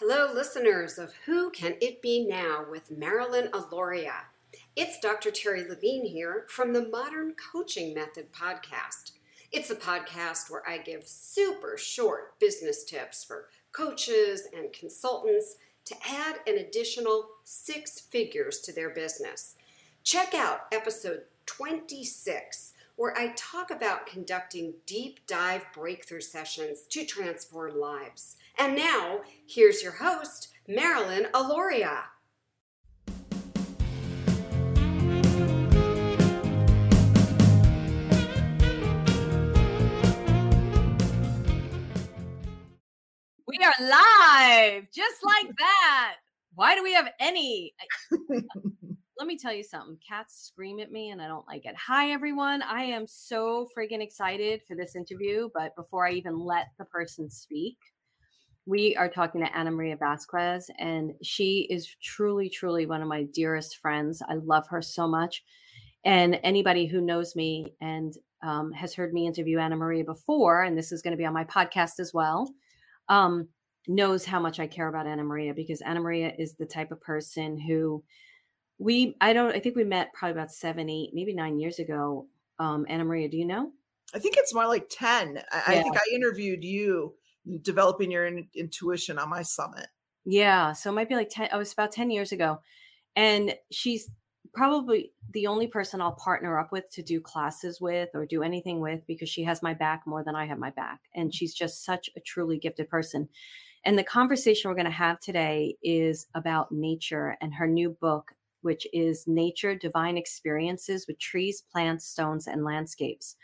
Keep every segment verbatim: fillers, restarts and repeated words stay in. Hello, listeners of Who Can It Be Now with Marilyn Alauria. It's Doctor Terry Levine here from the Modern Coaching Method podcast. It's a podcast where I give super short business tips for coaches and consultants to add an additional six figures to their business. Check out episode twenty-six, where I talk about conducting deep dive breakthrough sessions to transform lives. And now, here's your host, Marilyn Alauria. We are live, just like that. Why do we have any? Let me tell you something. Cats scream at me and I don't like it. Hi, everyone. I am so friggin' excited for this interview, but before I even let the person speak, we are talking to Anna Maria Vasquez, and she is truly, truly one of my dearest friends. I love her so much. And anybody who knows me and um, has heard me interview Anna Maria before, and this is going to be on my podcast as well, um, knows how much I care about Anna Maria, because Anna Maria is the type of person who we, I don't, I think we met probably about seven, eight, maybe nine years ago. Um, Anna Maria, do you know? I think it's more like ten. I, yeah. I think I interviewed you developing your in- intuition on my summit. Yeah. So it might be like ten, oh, it's about ten years ago. And she's probably the only person I'll partner up with to do classes with or do anything with, because she has my back more than I have my back. And she's just such a truly gifted person. And the conversation we're going to have today is about nature and her new book, which is Nature, Divine Experiences with Trees, Plants, Stones, and Landscapes.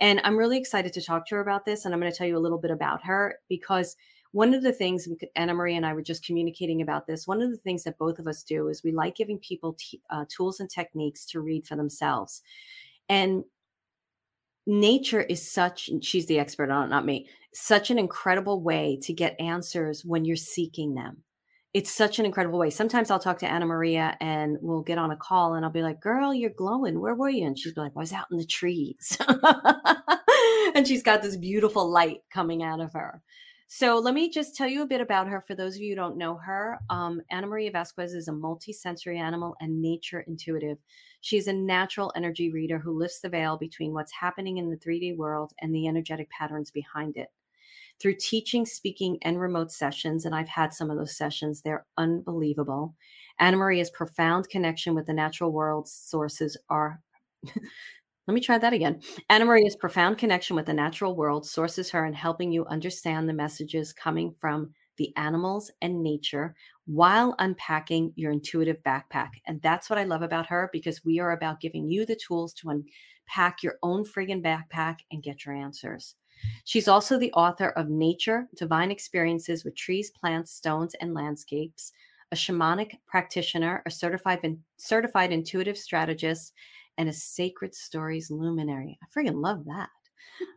And I'm really excited to talk to her about this. And I'm going to tell you a little bit about her, because one of the things Anna Maria and I were just communicating about this. One of the things that both of us do is we like giving people t- uh, tools and techniques to read for themselves. And nature is such, she's the expert on it, not me, such an incredible way to get answers when you're seeking them. It's such an incredible way. Sometimes I'll talk to Anna Maria and we'll get on a call and I'll be like, girl, you're glowing. Where were you? And she's like, I was out in the trees. And she's got this beautiful light coming out of her. So let me just tell you a bit about her. For those of you who don't know her, um, Anna Maria Vasquez is a multi-sensory animal and nature intuitive. She's a natural energy reader who lifts the veil between what's happening in the three D world and the energetic patterns behind it. Through teaching, speaking, and remote sessions, and I've had some of those sessions, they're unbelievable. Anna Maria's profound connection with the natural world sources are, let me try that again. Anna Maria's profound connection with the natural world sources her in helping you understand the messages coming from the animals and nature while unpacking your intuitive backpack. And that's what I love about her, because we are about giving you the tools to unpack your own friggin' backpack and get your answers. She's also the author of Nature, Divine Experiences with Trees, Plants, Stones, and Landscapes, a shamanic practitioner, a certified certified intuitive strategist, and a Sacred Stories luminary. I freaking love that.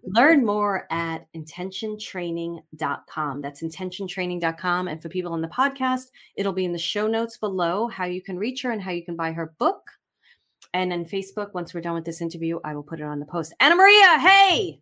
Learn more at intention training dot com. That's intention training dot com. And for people on the podcast, it'll be in the show notes below how you can reach her and how you can buy her book. And on Facebook, once we're done with this interview, I will put it on the post. Anna Maria, hey!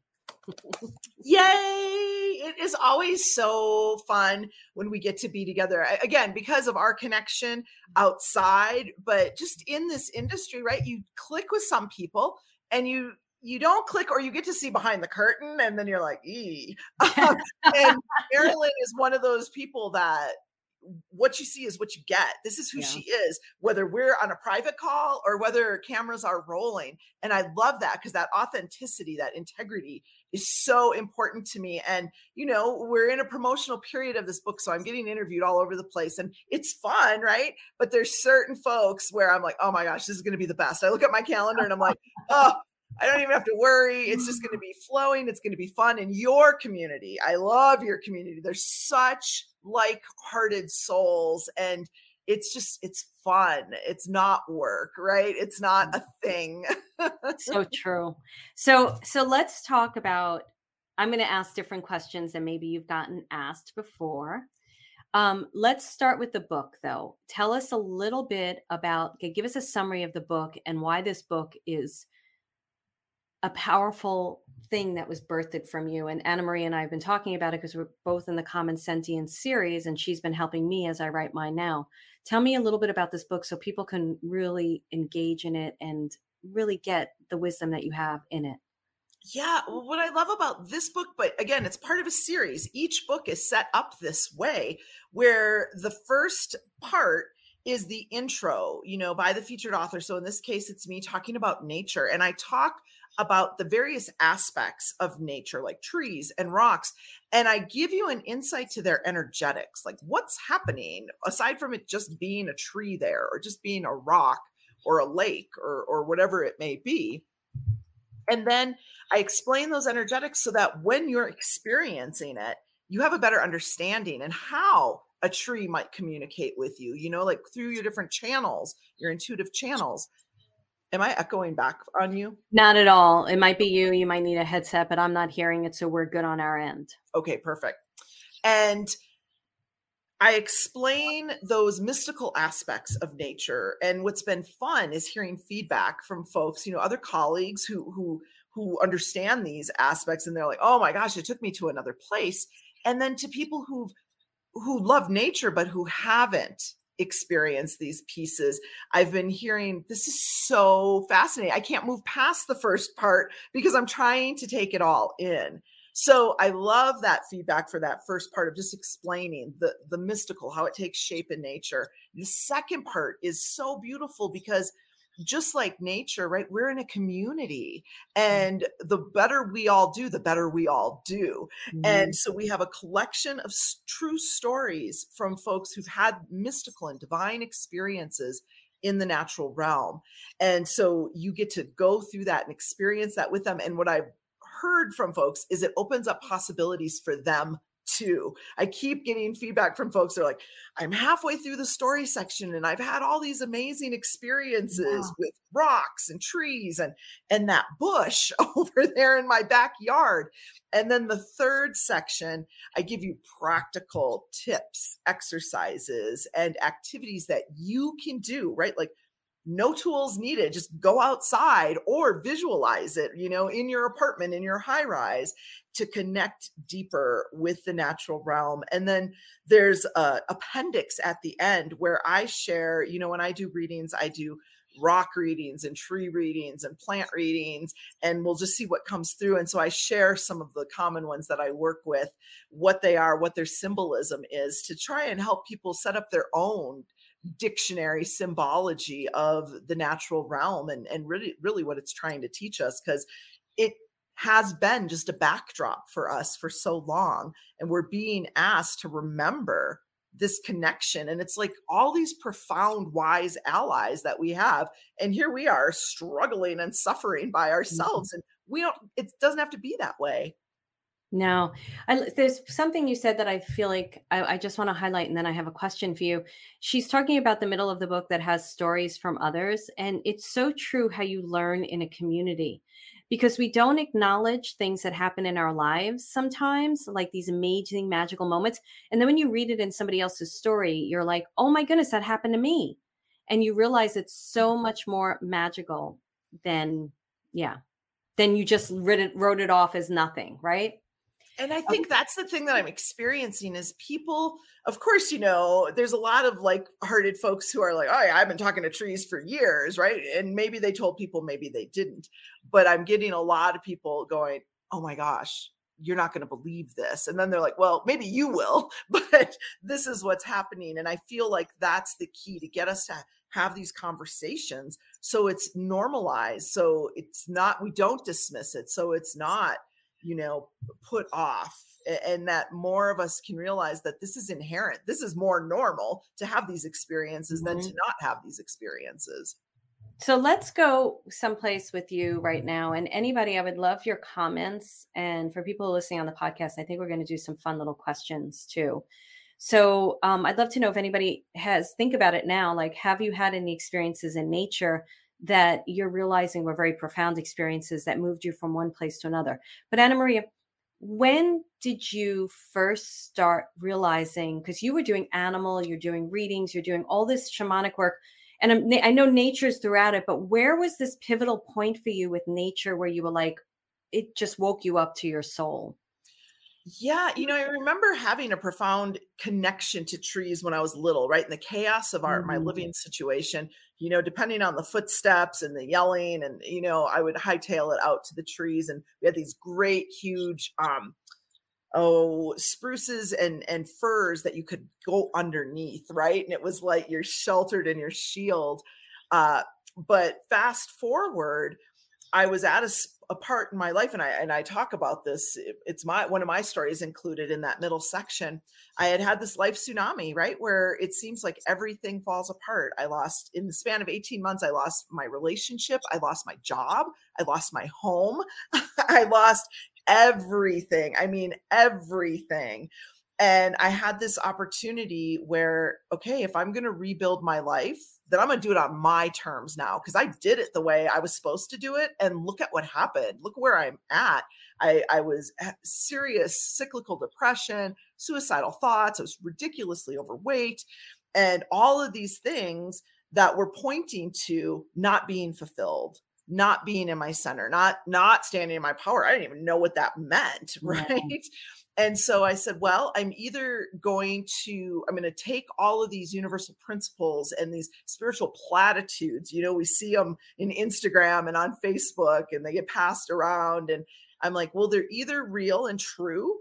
Yay! It is always so fun when we get to be together again, because of our connection outside, but just in this industry, right? You click with some people and you you don't click, or you get to see behind the curtain and then you're like, ee. And Marilyn is one of those people that what you see is what you get. This is who yeah. she is, whether we're on a private call or whether cameras are rolling. And I love that, because that authenticity, that integrity is so important to me. And, you know, we're in a promotional period of this book, so I'm getting interviewed all over the place and it's fun, right? But there's certain folks where I'm like, oh my gosh, this is going to be the best. I look at my calendar and I'm like, oh, I don't even have to worry. It's just going to be flowing. It's going to be fun. And your community, I love your community. There's such like-hearted souls, and it's just, it's fun. It's not work, right? It's not a thing. So true. So, so let's talk about, I'm going to ask different questions than maybe you've gotten asked before. Um, let's start with the book though. Tell us a little bit about, give us a summary of the book and why this book is a powerful thing that was birthed from you. And Anna Maria and I have been talking about it because we're both in the Common Sentience series, and she's been helping me as I write mine now. Tell me a little bit about this book so people can really engage in it and really get the wisdom that you have in it. Yeah. Well, what I love about this book, but again, it's part of a series. Each book is set up this way, where the first part is the intro, you know, by the featured author. So in this case, it's me talking about nature, and I talk about the various aspects of nature, like trees and rocks. And I give you an insight to their energetics, like what's happening aside from it just being a tree there, or just being a rock or a lake, or, or whatever it may be. And then I explain those energetics so that when you're experiencing it, you have a better understanding and how a tree might communicate with you, you know, like through your different channels, your intuitive channels. Am I echoing back on you? Not at all. It might be you. You might need a headset, but I'm not hearing it. So we're good on our end. Okay, perfect. And I explain those mystical aspects of nature. And what's been fun is hearing feedback from folks, you know, other colleagues who, who, who understand these aspects. And they're like, oh my gosh, it took me to another place. And then to people who've, who love nature, but who haven't experienced these pieces, I've been hearing, this is so fascinating. I can't move past the first part because I'm trying to take it all in. So I love that feedback for that first part of just explaining the, the mystical, how it takes shape in nature. The second part is so beautiful because just like nature, right, we're in a community, and the better we all do, the better we all do. Mm-hmm. And so we have a collection of true stories from folks who've had mystical and divine experiences in the natural realm. And so you get to go through that and experience that with them. And what I've heard from folks is it opens up possibilities for them too. I keep getting feedback from folks that are like, I'm halfway through the story section and I've had all these amazing experiences wow. with rocks and trees and, and that bush over there in my backyard. And then the third section, I give you practical tips, exercises, and activities that you can do, right? Like no tools needed, just go outside or visualize it, you know, in your apartment, in your high rise, to connect deeper with the natural realm. And then there's a appendix at the end where I share, you know, when I do readings, I do rock readings and tree readings and plant readings, and we'll just see what comes through. And so I share some of the common ones that I work with, what they are, what their symbolism is, to try and help people set up their own dictionary symbology of the natural realm and, and really, really what it's trying to teach us, because it has been just a backdrop for us for so long. And we're being asked to remember this connection. And it's like all these profound, wise allies that we have. And here we are struggling and suffering by ourselves. Mm-hmm. And we don't, it doesn't have to be that way. No, I, there's something you said that I feel like I, I just want to highlight, and then I have a question for you. She's talking about the middle of the book that has stories from others, and it's so true how you learn in a community, because we don't acknowledge things that happen in our lives sometimes, like these amazing magical moments. And then when you read it in somebody else's story, you're like, oh my goodness, that happened to me. And you realize it's so much more magical than, yeah, than you just wrote it, wrote it off as nothing, right? And I think that's the thing that I'm experiencing is people, of course, you know, there's a lot of like hearted folks who are like, oh, yeah, I've been talking to trees for years, right? And maybe they told people, maybe they didn't. But I'm getting a lot of people going, oh, my gosh, you're not going to believe this. And then they're like, well, maybe you will, but this is what's happening. And I feel like that's the key to get us to have these conversations. So it's normalized. So it's not, we don't dismiss it. So it's not, you know, put off, and that more of us can realize that this is inherent. This is more normal to have these experiences mm-hmm. than to not have these experiences. So let's go someplace with you right now. And anybody, I would love your comments. And for people listening on the podcast, I think we're going to do some fun little questions too. So um, I'd love to know if anybody has, think about it now, like, have you had any experiences in nature that you're realizing were very profound experiences that moved you from one place to another? But Anna Maria, when did you first start realizing, because you were doing animal, you're doing readings, you're doing all this shamanic work, And I'm, I know nature's throughout it, but where was this pivotal point for you with nature where you were like, it just woke you up to your soul? Yeah. You know, I remember having a profound connection to trees when I was little, right? In the chaos of our, mm-hmm. my living situation, you know, depending on the footsteps and the yelling and, you know, I would hightail it out to the trees, and we had these great huge, um, oh, spruces and, and firs that you could go underneath. Right. And it was like, you're sheltered and you're shielded. Uh, but fast forward, I was at a, a part in my life, and I and I talk about this. It, it's my one of my stories included in that middle section. I had had this life tsunami, right, where it seems like everything falls apart. I lost, in the span of eighteen months, I lost my relationship, I lost my job, I lost my home, I lost everything. I mean, everything. And I had this opportunity where, okay, if I'm going to rebuild my life, then I'm going to do it on my terms now, because I did it the way I was supposed to do it. And look at what happened. Look where I'm at. I, I was serious cyclical depression, suicidal thoughts. I was ridiculously overweight, and all of these things that were pointing to not being fulfilled, not being in my center, not, not standing in my power. I didn't even know what that meant. Right. Yeah. And so I said, well, I'm either going to, I'm going to take all of these universal principles and these spiritual platitudes, you know, we see them in Instagram and on Facebook and they get passed around. And I'm like, well, they're either real and true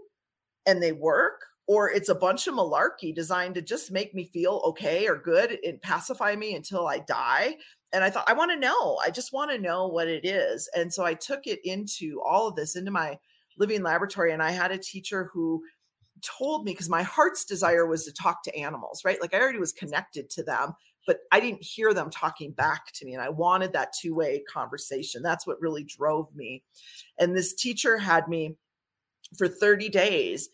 and they work, or it's a bunch of malarkey designed to just make me feel okay or good and pacify me until I die. And I thought, I want to know, I just want to know what it is. And so I took it into all of this, into my living laboratory. And I had a teacher who told me, because my heart's desire was to talk to animals, right? Like I already was connected to them, but I didn't hear them talking back to me. And I wanted that two-way conversation. That's what really drove me. And this teacher had me for thirty days,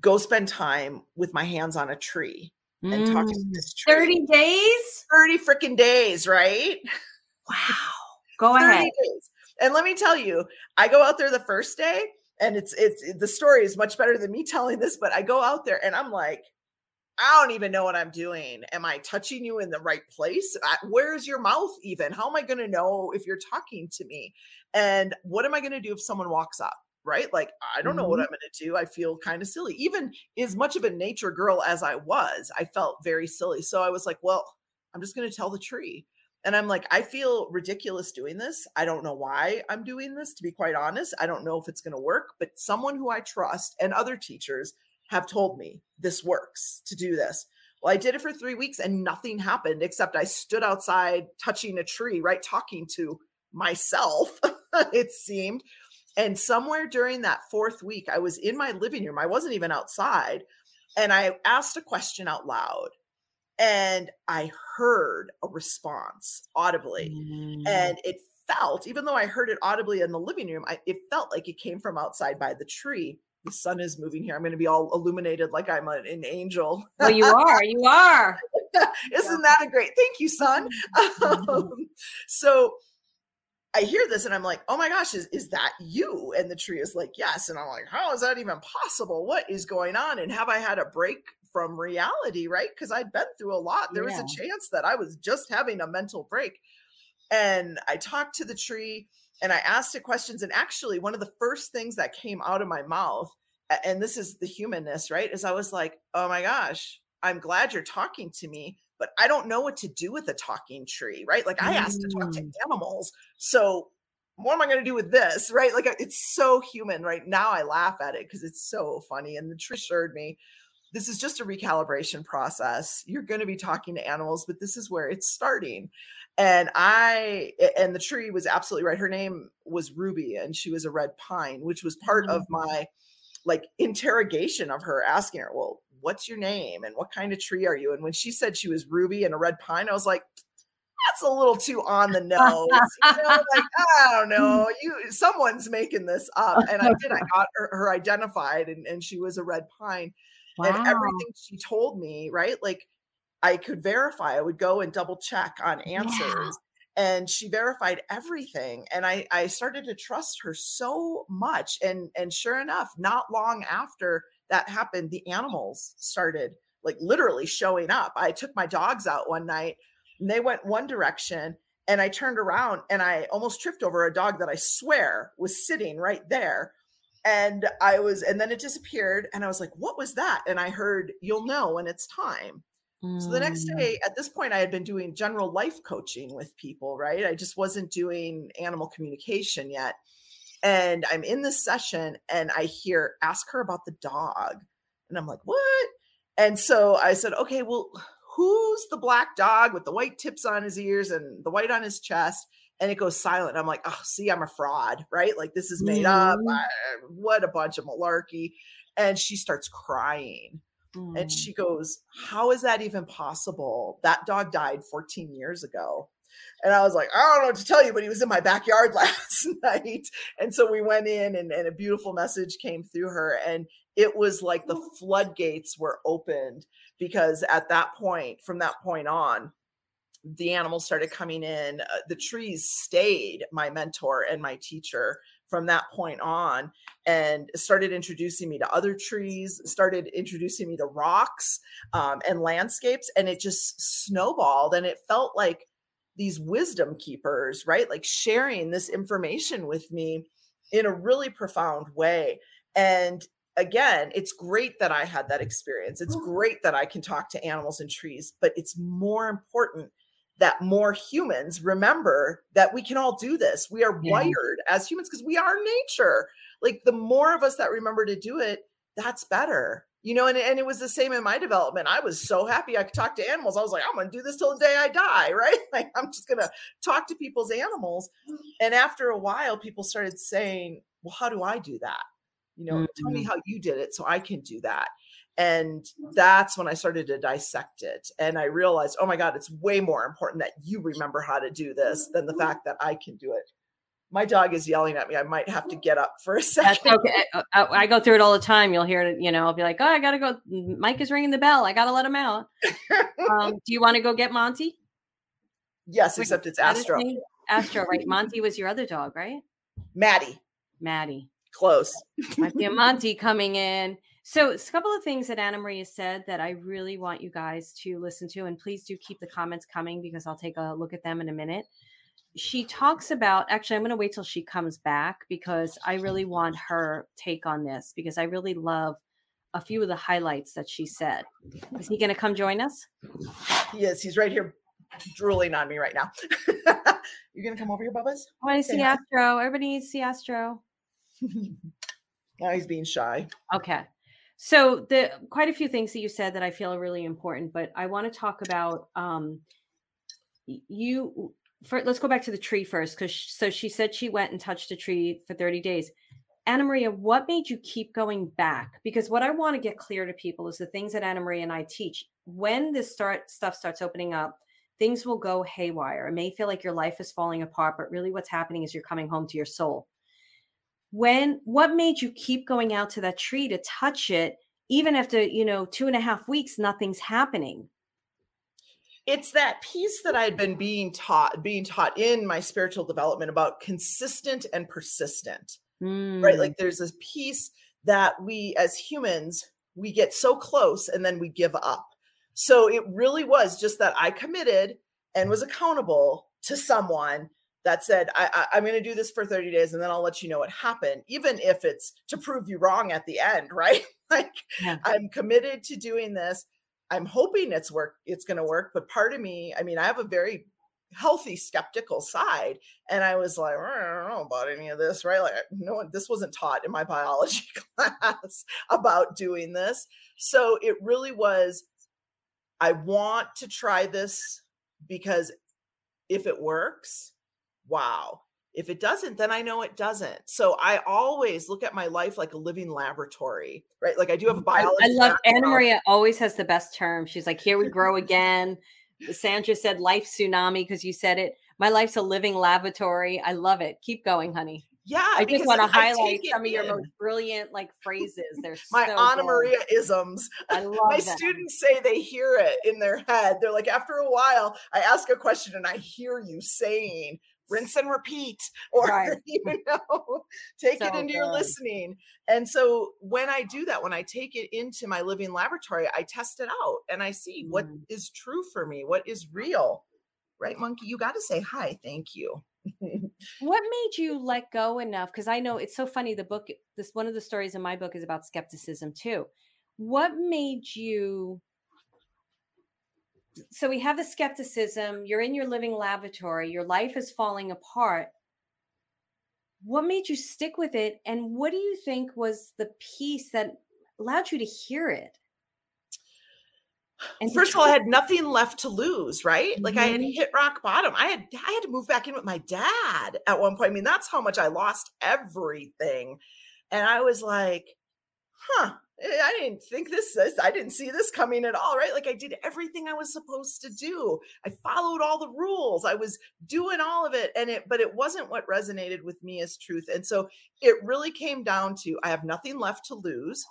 go spend time with my hands on a tree and mm, talk to this tree. thirty days? thirty freaking days, right? Wow. Go ahead. Days. And let me tell you, I go out there the first day, and it's, it's, it, the story is much better than me telling this, but I go out there and I'm like, I don't even know what I'm doing. Am I touching you in the right place? I, where's your mouth even? How am I going to know if you're talking to me? And what am I going to do if someone walks up? Right? Like, I don't know what I'm going to do. I feel kind of silly. Even as much of a nature girl as I was, I felt very silly. So I was like, well, I'm just going to tell the tree. And I'm like, I feel ridiculous doing this. I don't know why I'm doing this, to be quite honest. I don't know if it's going to work, but someone who I trust and other teachers have told me this works to do this. Well, I did it for three weeks and nothing happened, except I stood outside touching a tree, right? Talking to myself, it seemed. And somewhere during that fourth week, I was in my living room. I wasn't even outside. And I asked a question out loud. And I heard a response audibly. Mm. And it felt, even though I heard it audibly in the living room, I, it felt like it came from outside by the tree. The sun is moving here. I'm going to be all illuminated like I'm an, an angel. Well, you are. You are. Isn't that a great, thank you, sun. um, so I hear this and I'm like, oh my gosh, is, is that you? And the tree is like, yes. And I'm like, how is that even possible? What is going on? And have I had a break from reality, right? Because I'd been through a lot. There yeah. was a chance that I was just having a mental break. And I talked to the tree and I asked it questions. And actually, one of the first things that came out of my mouth, and this is the humanness, right? Is I was like, oh my gosh, I'm glad you're talking to me, but I don't know what to do with a talking tree, right? Like I asked to talk to animals. So what am I going to do with this, right? Like it's so human, right? Now I laugh at it because it's so funny. And the tree assured me, this is just a recalibration process. You're going to be talking to animals, but this is where it's starting. And I, and the tree was absolutely right. Her name was Ruby and she was a red pine, which was part mm-hmm. of my like interrogation of her, asking her, well, what's your name and what kind of tree are you? And when she said she was Ruby and a red pine, I was like, that's a little too on the nose. You know, like, I don't know. You, someone's making this up. And I did, I got her, her identified and, and she was a red pine. Wow. And everything she told me, right? Like I could verify, I would go and double check on answers. Yeah. And she verified everything. And I, I started to trust her so much. And, and sure enough, not long after that happened, the animals started like literally showing up. I took my dogs out one night and they went one direction. And I turned around and I almost tripped over a dog that I swear was sitting right there. And I was, and then it disappeared. And I was like, what was that? And I heard, you'll know when it's time. Mm. So the next day, at this point, I had been doing general life coaching with people, right? I just wasn't doing animal communication yet. And I'm in this session and I hear, ask her about the dog. And I'm like, what? And so I said, okay, well, who's the black dog with the white tips on his ears and the white on his chest? And it goes silent. I'm like, oh, see, I'm a fraud, right? Like, this is made mm. up. I, what a bunch of malarkey. And she starts crying. Mm. And she goes, how is that even possible? That dog died fourteen years ago. And I was like, I don't know what to tell you, but he was in my backyard last night. And so we went in and, and a beautiful message came through her. And it was like the floodgates were opened, because at that point, from that point on, the animals started coming in. Uh, the trees stayed my mentor and my teacher from that point on, and started introducing me to other trees, started introducing me to rocks um, and landscapes. And it just snowballed. And it felt like these wisdom keepers, right? Like sharing this information with me in a really profound way. And again, it's great that I had that experience. It's great that I can talk to animals and trees, but it's more important that more humans remember that we can all do this. We are yeah. wired as humans because we are nature. Like the more of us that remember to do it, that's better. You know, and, and it was the same in my development. I was so happy I could talk to animals. I was like, I'm going to do this till the day I die, right? Like, I'm just going to talk to people's animals. And after a while, people started saying, well, how do I do that? You know, mm-hmm. tell me how you did it so I can do that. And that's when I started to dissect it. And I realized, oh my God, it's way more important that you remember how to do this than the fact that I can do it. My dog is yelling at me. I might have to get up for a second. That's okay. I, I go through it all the time. You'll hear it, you know, I'll be like, oh, I got to go. Mike is ringing the bell. I got to let him out. um, do you want to go get Monty? Yes, Wait, except it's Astro. Astro, right? Monty was your other dog, right? Maddie. Maddie. Close. Might be a Monty coming in. So it's a couple of things that Anna Maria said that I really want you guys to listen to. And please do keep the comments coming because I'll take a look at them in a minute. She talks about, actually, I'm going to wait till she comes back because I really want her take on this because I really love a few of the highlights that she said. Is he going to come join us? Yes, he's right here drooling on me right now. You're going to come over here, Bubba's? I want to see Astro. Everybody needs to see Astro. Now he's being shy. Okay. So the quite a few things that you said that I feel are really important, but I want to talk about um, you... For, let's go back to the tree first, because so she said she went and touched a tree for thirty days. Anna Maria, what made you keep going back? Because what I want to get clear to people is the things that Anna Maria and I teach. When this start stuff starts opening up, things will go haywire. It may feel like your life is falling apart, but really what's happening is you're coming home to your soul. When what made you keep going out to that tree to touch it, even after you know two and a half weeks, nothing's happening? It's that piece that I had been being taught, being taught in my spiritual development about consistent and persistent, mm. right? Like there's this piece that we, as humans, we get so close and then we give up. So it really was just that I committed and was accountable to someone that said, I, I, I'm going to do this for thirty days and then I'll let you know what happened, even if it's to prove you wrong at the end, right? Like yeah. I'm committed to doing this. I'm hoping it's work. It's going to work. But part of me, I mean, I have a very healthy skeptical side. And I was like, I don't know about any of this, right? Like no one, this wasn't taught in my biology class about doing this. So it really was, I want to try this because if it works, wow. If it doesn't, then I know it doesn't. So I always look at my life like a living laboratory, right? Like I do have a biology. I, I love Anna Maria always has the best term. She's like, here we grow again. Sandra said life tsunami because you said it. My life's a living laboratory. I love it. Keep going, honey. Yeah. I just want to highlight some of your most brilliant like phrases. They're my so Anna Maria isms. I love my them. Students say they hear it in their head. They're like, after a while, I ask a question and I hear you saying, rinse and repeat, or, right. you know, take so it into good. Your listening. And so when I do that, when I take it into my living laboratory, I test it out and I see mm. what is true for me, what is real. right, monkey? You got to say hi, thank you. What made you let go enough? Because I know it's so funny. The book, this one of the stories in my book is about skepticism too. What made you? So we have the skepticism. You're in your living lavatory. Your life is falling apart. What made you stick with it? And what do you think was the piece that allowed you to hear it? And first of all, I had nothing left to lose, right? Mm-hmm. Like I had hit rock bottom. I had I had to move back in with my dad at one point. I mean, that's how much I lost everything. And I was like, huh, I didn't think this, this I didn't see this coming at all, right? Like I did everything I was supposed to do. I followed all the rules. I was doing all of it. And it, but it wasn't what resonated with me as truth. And so it really came down to, I have nothing left to lose.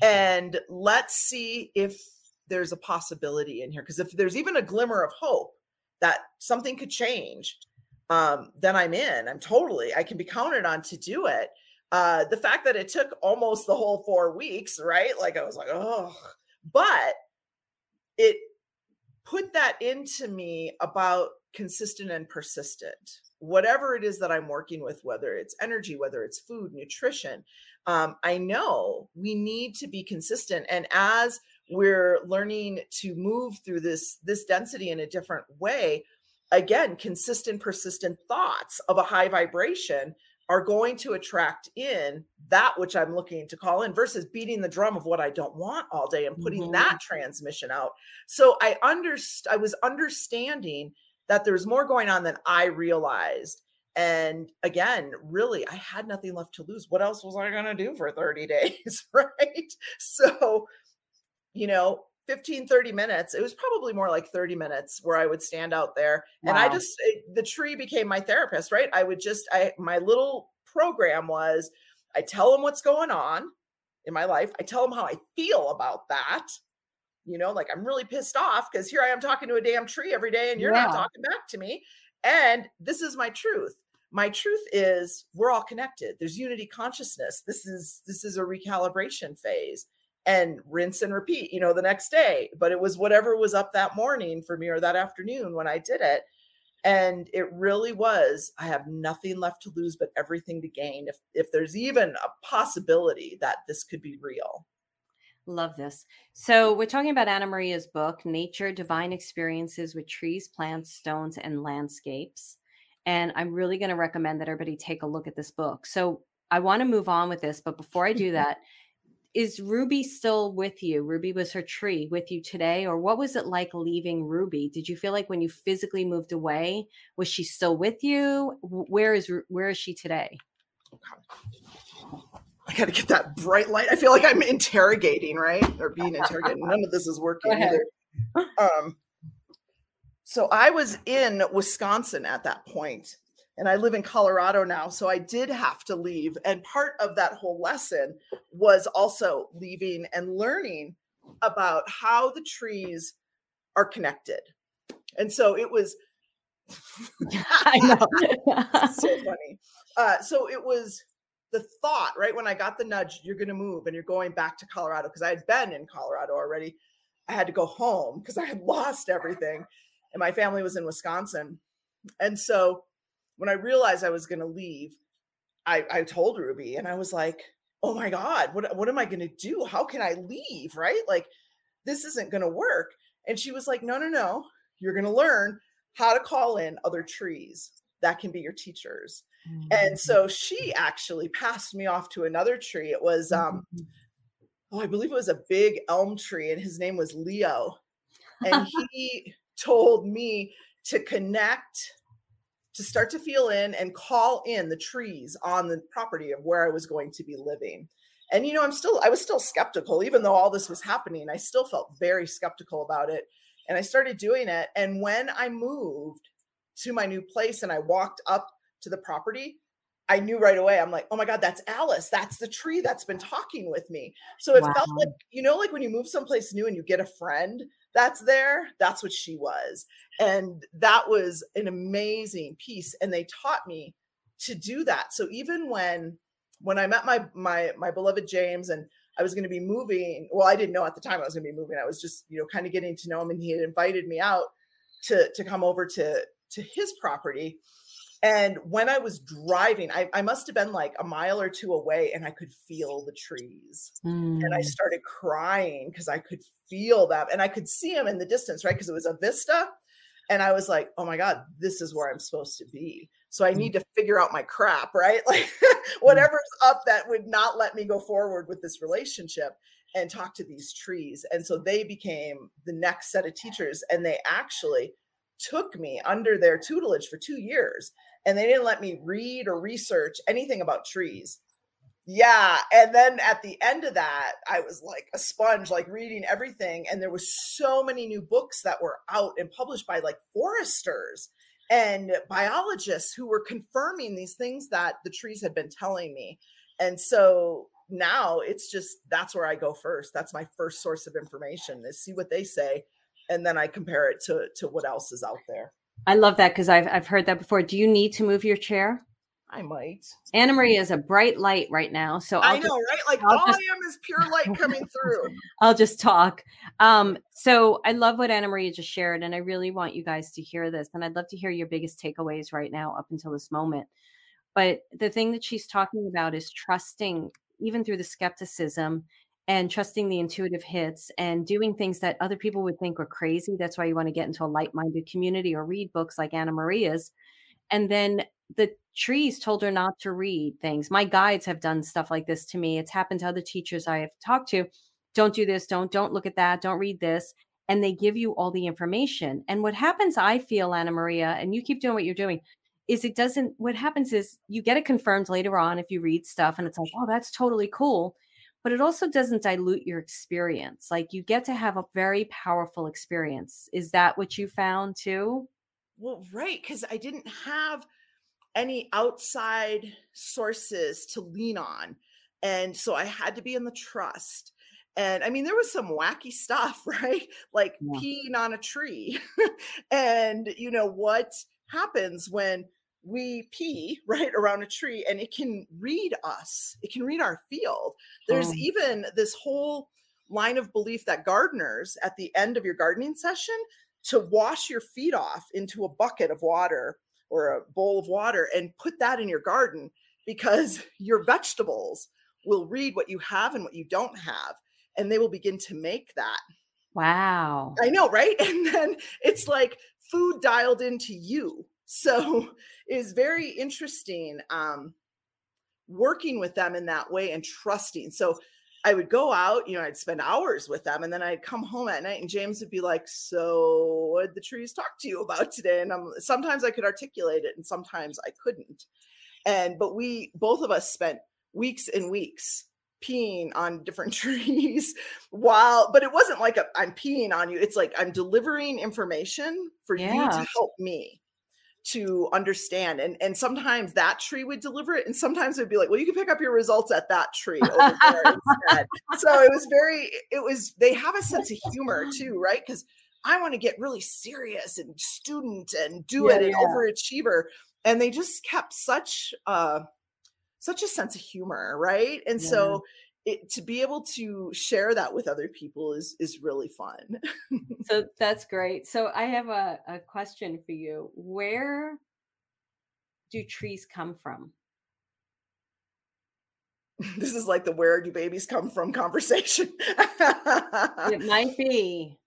And let's see if there's a possibility in here. Because if there's even a glimmer of hope that something could change, um, then I'm in. I'm totally, I can be counted on to do it. Uh, the fact that it took almost the whole four weeks, right? Like I was like, oh, but it put that into me about consistent and persistent. Whatever it is that I'm working with, whether it's energy, whether it's food, nutrition, um, I know we need to be consistent. And as we're learning to move through this, this density in a different way, again, consistent, persistent thoughts of a high vibration are going to attract in that which I'm looking to call in versus beating the drum of what I don't want all day and putting mm-hmm. that transmission out. So I underst- I was understanding that there was more going on than I realized. And again, really, I had nothing left to lose. What else was I going to do for thirty days, right? So, you know, fifteen, thirty minutes, it was probably more like thirty minutes where I would stand out there. Wow. And I just, it, the tree became my therapist, right? I would just, I, my little program was, I tell them what's going on in my life. I tell them how I feel about that. You know, like I'm really pissed off because here I am talking to a damn tree every day and you're yeah. not talking back to me. And this is my truth. My truth is we're all connected. There's unity consciousness. This is, this is a recalibration phase. And rinse and repeat, you know, the next day. But it was whatever was up that morning for me or that afternoon when I did it. And it really was, I have nothing left to lose, but everything to gain. If if there's even a possibility that this could be real. Love this. So we're talking about Anna Maria's book, Nature, Divine Experiences with Trees, Plants, Stones, and Landscapes. And I'm really going to recommend that everybody take a look at this book. So I want to move on with this, but before I do that, is Ruby still with you? Ruby was her tree with you today, or what was it like leaving Ruby? Did you feel like when you physically moved away, was she still with you? Where is where is she today? I got to get that bright light. I feel like I'm interrogating, right? Or being interrogated. None of this is working either. Um, so I was in Wisconsin at that point, and I live in Colorado now, so I did have to leave. And part of that whole lesson was also leaving and learning about how the trees are connected. And so it was I know. So funny. Uh, so it was the thought, right? When I got the nudge, you're going to move and you're going back to Colorado, because I had been in Colorado already. I had to go home because I had lost everything. And my family was in Wisconsin. And so when I realized I was going to leave, I, I told Ruby, and I was like, oh my God, what, what am I going to do? How can I leave? Right? Like, this isn't going to work. And she was like, no, no, no. You're going to learn how to call in other trees that can be your teachers. Mm-hmm. And so she actually passed me off to another tree. It was, um, oh, I believe it was a big elm tree, and his name was Leo. And he told me to connect, to start to feel in and call in the trees on the property of where I was going to be living. And, you know, I'm still, I was still skeptical, even though all this was happening, I still felt very skeptical about it. And I started doing it. And when I moved to my new place and I walked up to the property, I knew right away, I'm like, oh my God, that's Alice. That's the tree that's been talking with me. So it wow. felt like, you know, like when you move someplace new and you get a friend that's there, that's what she was. And that was an amazing piece. And they taught me to do that. So even when, when I met my, my, my beloved James, and I was going to be moving, well, I didn't know at the time I was going to be moving. I was just, you know, kind of getting to know him, and he had invited me out to, to come over to, to his property. And when I was driving, I, I must have been like a mile or two away, and I could feel the trees. Mm. And I started crying because I could feel them, and I could see them in the distance, right? Because it was a vista. And I was like, oh my God, this is where I'm supposed to be. So I need to figure out my crap, right? Like whatever's up that would not let me go forward with this relationship, and talk to these trees. And so they became the next set of teachers, and they actually took me under their tutelage for two years. And they didn't let me read or research anything about trees. Yeah. And then at the end of that, I was like a sponge, like reading everything. And there was so many new books that were out and published by like foresters and biologists who were confirming these things that the trees had been telling me. And so now it's just, that's where I go first. That's my first source of information, is see what they say. And then I compare it to, to what else is out there. I love that, because I've I've heard that before. Do you need to move your chair? I might. Anna Maria is a bright light right now, so I'll I know, just, right? Like I'll all just... I am is pure light coming through. I'll just talk. Um, so I love what Anna Maria just shared, and I really want you guys to hear this. And I'd love to hear your biggest takeaways right now, up until this moment. But the thing that she's talking about is trusting, even through the skepticism, and trusting the intuitive hits, and doing things that other people would think were crazy. That's why you want to get into a light-minded community or read books like Anna Maria's. And then the trees told her not to read things. My guides have done stuff like this to me. It's happened to other teachers I have talked to. Don't do this. Don't, don't look at that. Don't read this. And they give you all the information. And what happens, I feel, Anna Maria, and you keep doing what you're doing, is it doesn't, what happens is you get it confirmed later on if you read stuff, and it's like, oh, that's totally cool. But it also doesn't dilute your experience. Like, you get to have a very powerful experience. Is that what you found too? Well, right. Because I didn't have any outside sources to lean on. And so I had to be in the trust. And I mean, there was some wacky stuff, right? Like yeah. peeing on a tree. And you know, what happens when we pee right around a tree, and it can read us. It can read our field. There's oh. even this whole line of belief that gardeners, at the end of your gardening session, to wash your feet off into a bucket of water or a bowl of water and put that in your garden, because your vegetables will read what you have and what you don't have, and they will begin to make that. Wow. I know, right? And then it's like food dialed into you. So it's very interesting um, working with them in that way and trusting. So I would go out, you know, I'd spend hours with them, and then I'd come home at night, and James would be like, so what did the trees talk to you about today? And I'm, sometimes I could articulate it, and sometimes I couldn't. And, but we, both of us spent weeks and weeks peeing on different trees while, but it wasn't like a, I'm peeing on you. It's like, I'm delivering information for yeah. you to help me to understand. And and sometimes that tree would deliver it. And sometimes it'd be like, well, you can pick up your results at that tree over there instead. So it was very, it was, they have a sense of humor too, right? Because I want to get really serious and student and do yeah, it and yeah. overachiever. And they just kept such, uh, such a sense of humor, right? And yeah. so it, to be able to share that with other people is is really fun. So that's great. So I have a, a question for you. Where do trees come from? This is like the where do babies come from conversation. It might be.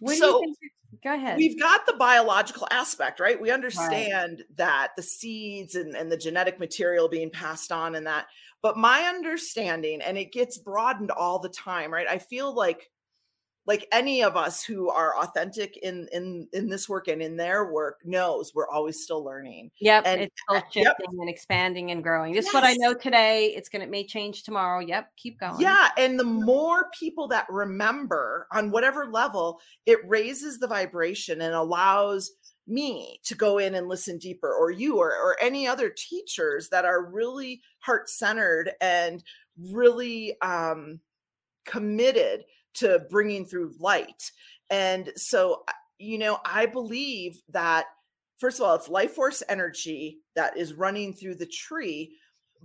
When so, do you think it, go ahead. We've got the biological aspect, right? We understand right. that the seeds and, and the genetic material being passed on and that. But my understanding, and it gets broadened all the time, right? I feel like, like any of us who are authentic in in in this work and in their work knows, we're always still learning. Yep, and it's still shifting yep. and expanding and growing. This yes. is what I know today. It's gonna it may change tomorrow. Yep, keep going. Yeah, and the more people that remember on whatever level, it raises the vibration and allows me to go in and listen deeper, or you, or, or any other teachers that are really heart-centered and really um, committed to bringing through light. And so, you know, I believe that, first of all, it's life force energy that is running through the tree.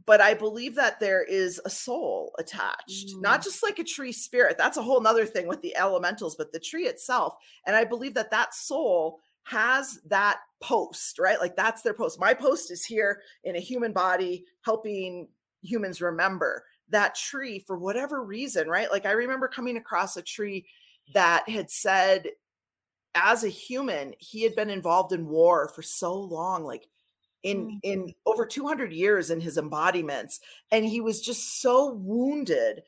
But I believe that there is a soul attached, mm. not just like a tree spirit. That's a whole nother thing with the elementals, but the tree itself. And I believe that that soul has that post, right? Like that's their post. My post is here in a human body, helping humans remember that tree for whatever reason, right? Like I remember coming across a tree that had said, as a human, he had been involved in war for so long, like in, in over two hundred years in his embodiments. And he was just so wounded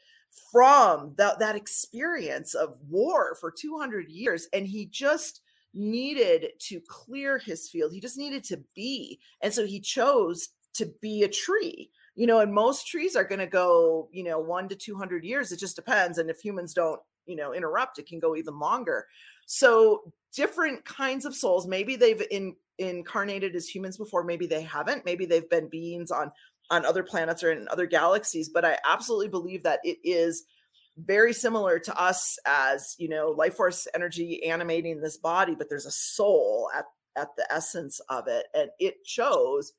from the, that experience of war for two hundred years. And he just needed to clear his field. He just needed to be. And so he chose to be a tree. You know, and most trees are going to go, you know, one to two hundred years. It just depends. And if humans don't, you know, interrupt, it can go even longer. So different kinds of souls, maybe they've in, incarnated as humans before, maybe they haven't, maybe they've been beings on, on other planets or in other galaxies. But I absolutely believe that it is very similar to us as, you know, life force energy animating this body, but there's a soul at, at the essence of it. And it chose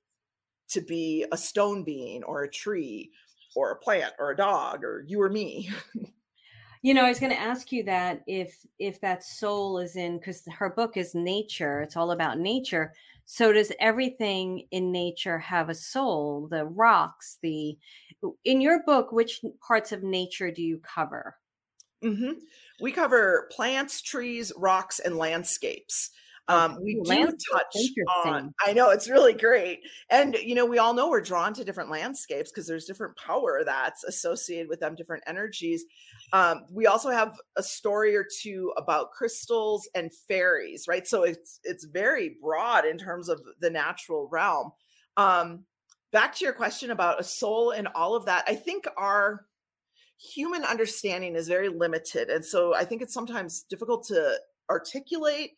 to be a stone being or a tree or a plant or a dog or you or me. You know, I was going to ask you that if if that soul is in, because her book is nature, it's all about nature. So does everything in nature have a soul? The rocks, the, in your book, which parts of nature do you cover? Mm-hmm. We cover plants, trees, rocks, and landscapes. Um, we do touch on, I know it's really great. And, you know, we all know we're drawn to different landscapes because there's different power that's associated with them, different energies. Um, we also have a story or two about crystals and fairies, right? So it's, it's very broad in terms of the natural realm. Um, back to your question about a soul and all of that. I think our human understanding is very limited. And so I think it's sometimes difficult to articulate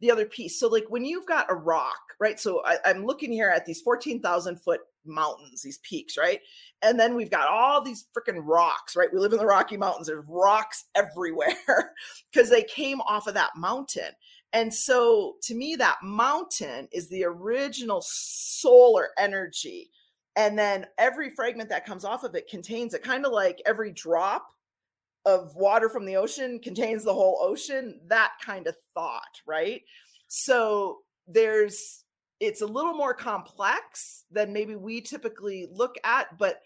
the other piece. So like when you've got a rock, right? So I, I'm looking here at these fourteen thousand foot mountains, these peaks, right? And then we've got all these freaking rocks, right? We live in the Rocky Mountains. There's rocks everywhere because they came off of that mountain. And so to me, that mountain is the original solar energy. And then every fragment that comes off of it contains it, kind of like every drop of water from the ocean contains the whole ocean, that kind of thought, right? So there's, it's a little more complex than maybe we typically look at, but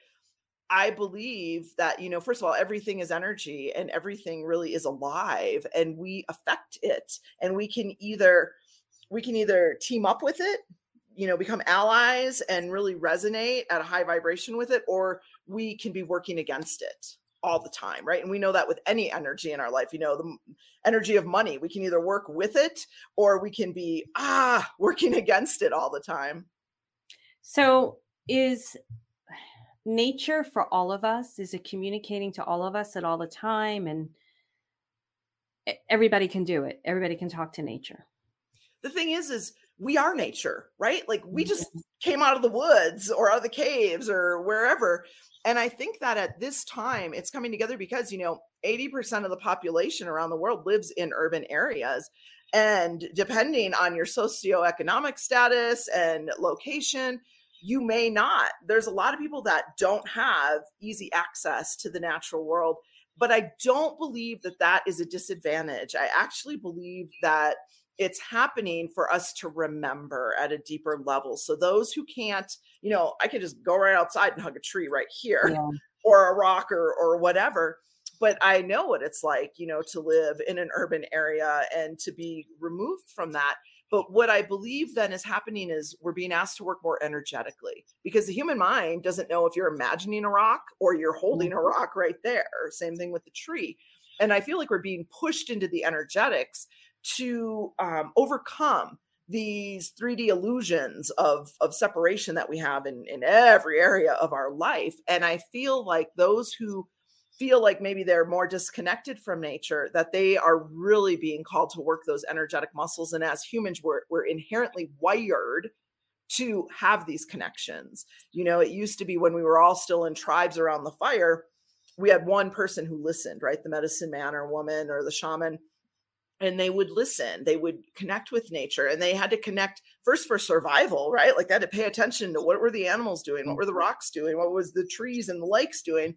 I believe that, you know, first of all, everything is energy and everything really is alive and we affect it. And we can either, we can either team up with it, you know, become allies and really resonate at a high vibration with it, or we can be working against it all the time, right? And we know that with any energy in our life, you know, the energy of money, we can either work with it or we can be ah working against it all the time. So is nature for all of us? Is it communicating to all of us at all the time? And everybody can do it. Everybody can talk to nature. The thing is, is we are nature, right? Like we just came out of the woods or out of the caves or wherever. And I think that at this time it's coming together because, you know, eighty percent of the population around the world lives in urban areas. And depending on your socioeconomic status and location, you may not. There's a lot of people that don't have easy access to the natural world. But I don't believe that that is a disadvantage. I actually believe that it's happening for us to remember at a deeper level. So those who can't, you know, I could just go right outside and hug a tree right here, yeah, or a rock or, or whatever. But I know what it's like, you know, to live in an urban area and to be removed from that. But what I believe then is happening is we're being asked to work more energetically because the human mind doesn't know if you're imagining a rock or you're holding a rock right there. Same thing with the tree. And I feel like we're being pushed into the energetics to um, overcome these three D illusions of, of separation that we have in, in every area of our life. And I feel like those who feel like maybe they're more disconnected from nature, that they are really being called to work those energetic muscles. And as humans, we're, we're inherently wired to have these connections. You know, it used to be when we were all still in tribes around the fire, we had one person who listened, right? The medicine man or woman or the shaman. and they would listen, they would connect with nature, and they had to connect first for survival, right? Like they had to pay attention to what were the animals doing? What were the rocks doing? What was the trees and the lakes doing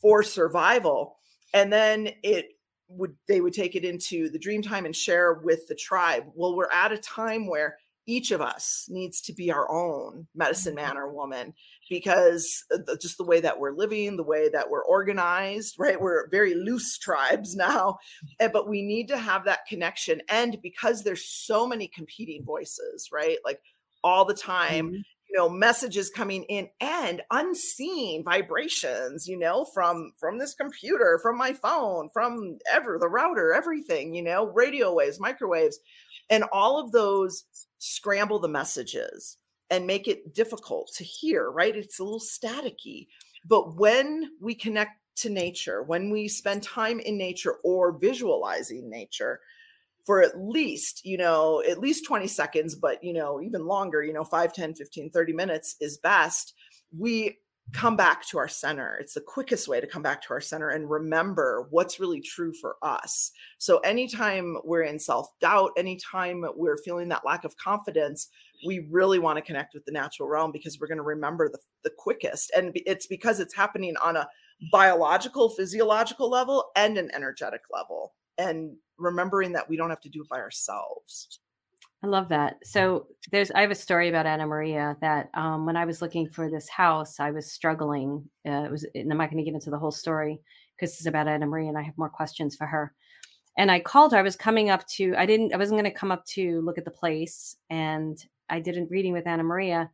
for survival? And then it would, they would take it into the dream time and share with the tribe. Well, we're at a time where each of us needs to be our own medicine man or woman, because just the way that we're living, the way that we're organized, right? We're very loose tribes now, but we need to have that connection. And because there's so many competing voices, right? Like all the time, mm-hmm. you know, messages coming in and unseen vibrations, you know, from, from this computer, from my phone, from ever the router, everything, you know, radio waves, microwaves, and all of those scramble the messages and make it difficult to hear, right? It's a little staticky. But when we connect to nature, when we spend time in nature or visualizing nature for at least, you know, at least twenty seconds, but, you know, even longer, you know, five, ten, fifteen, thirty minutes is best, we come back to our center. It's the quickest way to come back to our center and remember what's really true for us. So anytime we're in self-doubt, anytime we're feeling that lack of confidence, we really want to connect with the natural realm, because we're going to remember the, the quickest. And it's because it's happening on a biological, physiological level and an energetic level, and remembering that we don't have to do it by ourselves. I love that. So there's, I have a story about Anna Maria that um, when I was looking for this house, I was struggling. Uh, it was, and I'm not going to get into the whole story because it's about Anna Maria and I have more questions for her. And I called her. I was coming up to, I didn't, I wasn't going to come up to look at the place. And I did a reading with Anna Maria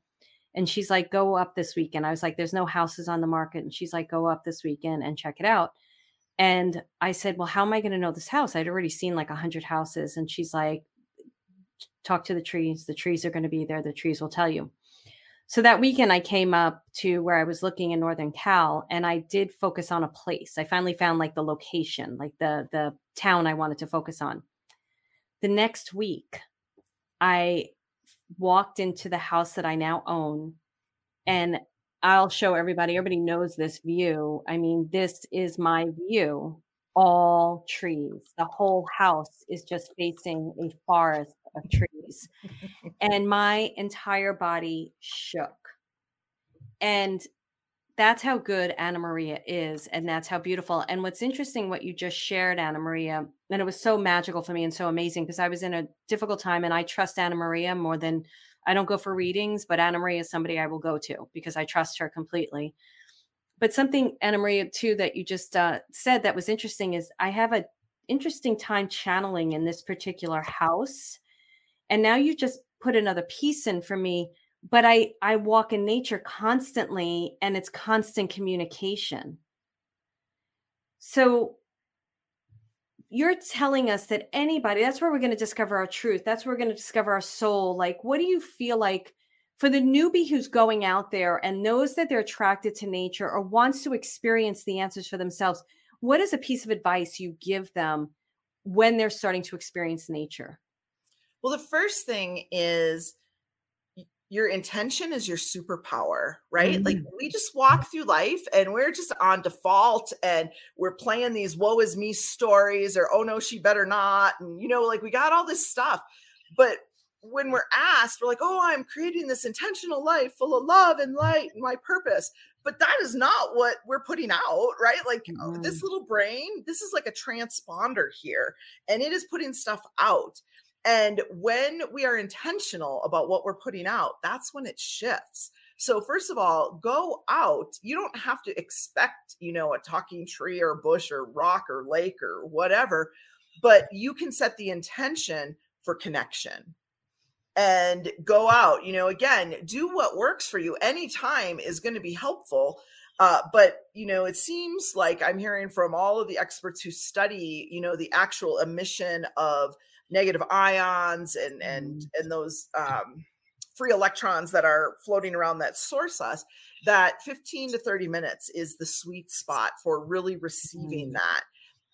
and she's like, go up this weekend. I was like, there's no houses on the market. And she's like, go up this weekend and check it out. And I said, well, how am I going to know this house? I'd already seen like a hundred houses. And she's like, talk to the trees. The trees are going to be there. The trees will tell you. So that weekend I came up to where I was looking in Northern Cal, and I did focus on a place. I finally found like the location, like the, the town I wanted to focus on. The next week I walked into the house that I now own, and I'll show everybody, everybody knows this view. I mean, this is my view. All trees. The whole house is just facing a forest of trees. And my entire body shook. And that's how good Anna Maria is. And that's how beautiful. And what's interesting, what you just shared, Anna Maria, and it was so magical for me and so amazing, because I was in a difficult time, and I trust Anna Maria more than, I don't go for readings, but Anna Maria is somebody I will go to because I trust her completely. But something, Anna Maria, too, that you just uh, said that was interesting is I have an interesting time channeling in this particular house. And now you just put another piece in for me. But I, I walk in nature constantly, and it's constant communication. So you're telling us that anybody, that's where we're going to discover our truth. That's where we're going to discover our soul. Like, what do you feel like for the newbie who's going out there and knows that they're attracted to nature or wants to experience the answers for themselves? What is a piece of advice you give them when they're starting to experience nature? Well, the first thing is your intention is your superpower, right? Mm-hmm. Like we just walk through life and we're just on default and we're playing these woe is me stories or, oh no, she better not. And you know, like we got all this stuff, but when we're asked, we're like, oh, I'm creating this intentional life full of love and light and my purpose. But that is not what we're putting out, right? Like mm-hmm. this little brain, this is like a transponder here, and it is putting stuff out. And when we are intentional about what we're putting out, that's when it shifts. So first of all, go out. You don't have to expect, you know, a talking tree or bush or rock or lake or whatever, but you can set the intention for connection. And go out, you know, again, do what works for you. Any time is going to be helpful. Uh, but, you know, it seems like I'm hearing from all of the experts who study, you know, the actual emission of negative ions and, and, and those um, free electrons that are floating around that source us, that fifteen to thirty minutes is the sweet spot for really receiving mm. that.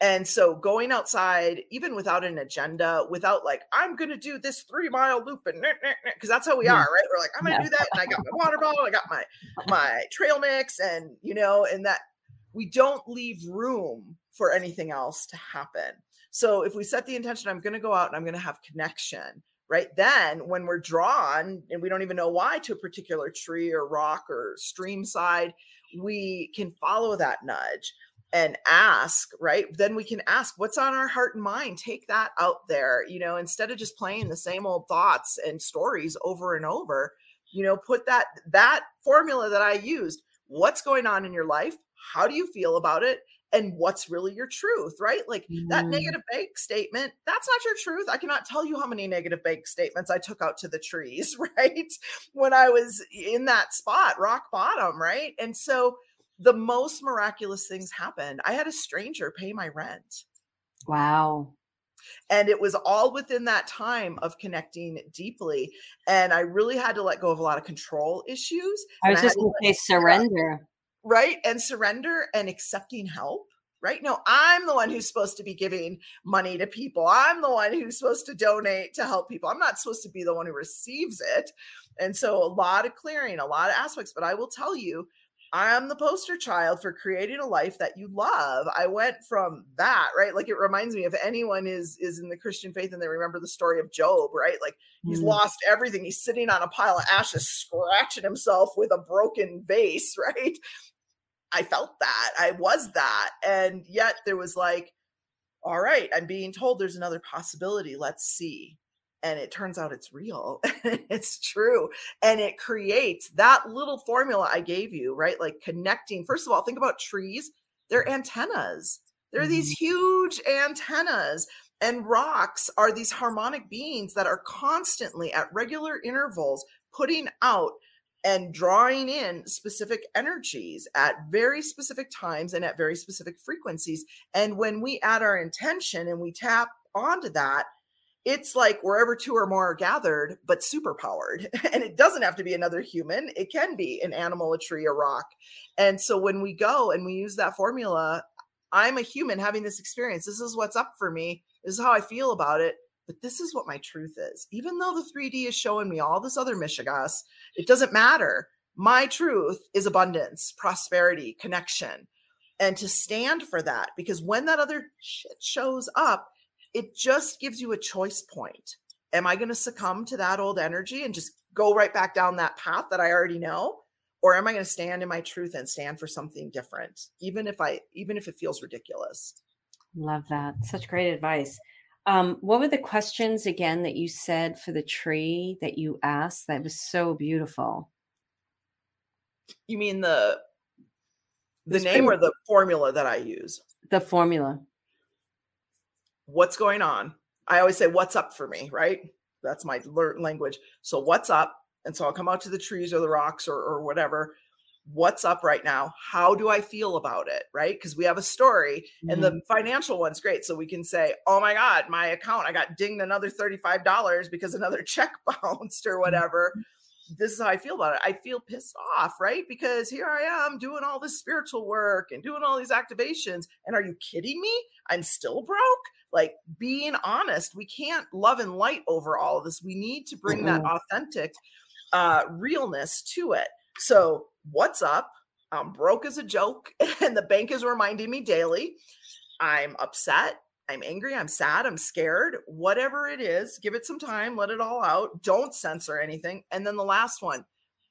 And so going outside, even without an agenda, without like, I'm going to do this three mile loop and because that's how we are, right? We're like, I'm going to yeah. do that. And I got my water bottle, I got my, my trail mix and, you know, and that we don't leave room for anything else to happen. So if we set the intention, I'm going to go out and I'm going to have connection, right? Then when we're drawn, and we don't even know why, to a particular tree or rock or stream side, we can follow that nudge and ask, right? Then we can ask what's on our heart and mind. Take that out there, you know, instead of just playing the same old thoughts and stories over and over, you know, put that, that formula that I used, what's going on in your life? How do you feel about it? And what's really your truth, right? Like mm. that negative bank statement, that's not your truth. I cannot tell you how many negative bank statements I took out to the trees, right? When I was in that spot, rock bottom, right? And so the most miraculous things happened. I had a stranger pay my rent. Wow. And it was all within that time of connecting deeply. And I really had to let go of a lot of control issues. I was I just going to say surrender. Go. Right. And surrender and accepting help. Right. No, I'm the one who's supposed to be giving money to people. I'm the one who's supposed to donate to help people. I'm not supposed to be the one who receives it. And so a lot of clearing, a lot of aspects. But I will tell you, I'm the poster child for creating a life that you love. I went from that, right? Like it reminds me, if anyone is is in the Christian faith and they remember the story of Job, right? Like he's mm-hmm. lost everything. He's sitting on a pile of ashes, scratching himself with a broken vase, right? I felt that. I was that. And yet there was like, all right, I'm being told there's another possibility. Let's see. And it turns out it's real. It's true. And it creates that little formula I gave you, right? Like connecting. First of all, think about trees. They're antennas. They're mm-hmm. these huge antennas. And rocks are these harmonic beings that are constantly at regular intervals putting out and drawing in specific energies at very specific times and at very specific frequencies. And when we add our intention and we tap onto that, it's like wherever two or more are gathered, but superpowered. And it doesn't have to be another human. It can be an animal, a tree, a rock. And so when we go and we use that formula, I'm a human having this experience. This is what's up for me. This is how I feel about it. But this is what my truth is. Even though the three D is showing me all this other mishigas, it doesn't matter. My truth is abundance, prosperity, connection. And to stand for that, because when that other shit shows up, it just gives you a choice point. Am I going to succumb to that old energy and just go right back down that path that I already know? Or am I going to stand in my truth and stand for something different? Even if I, even if it feels ridiculous. Love that. Such great advice. Um, what were the questions again that you said for the tree that you asked? That was so beautiful. You mean the, the it's name pretty- or the formula that I use? The formula. What's going on? I always say, what's up for me, right? That's my language. So what's up? And so I'll come out to the trees or the rocks or, or whatever. What's up right now? How do I feel about it? Right? Because we have a story mm-hmm. and the financial one's great. So we can say, oh my God, my account, I got dinged another thirty-five dollars because another check bounced or whatever. Mm-hmm. This is how I feel about it. I feel pissed off, right? Because here I am doing all this spiritual work and doing all these activations. And are you kidding me? I'm still broke. Like being honest, we can't love and light over all of this. We need to bring mm-hmm. that authentic uh, realness to it. So what's up? I'm broke as a joke. And the bank is reminding me daily. I'm upset. I'm angry. I'm sad. I'm scared. Whatever it is, give it some time. Let it all out. Don't censor anything. And then the last one,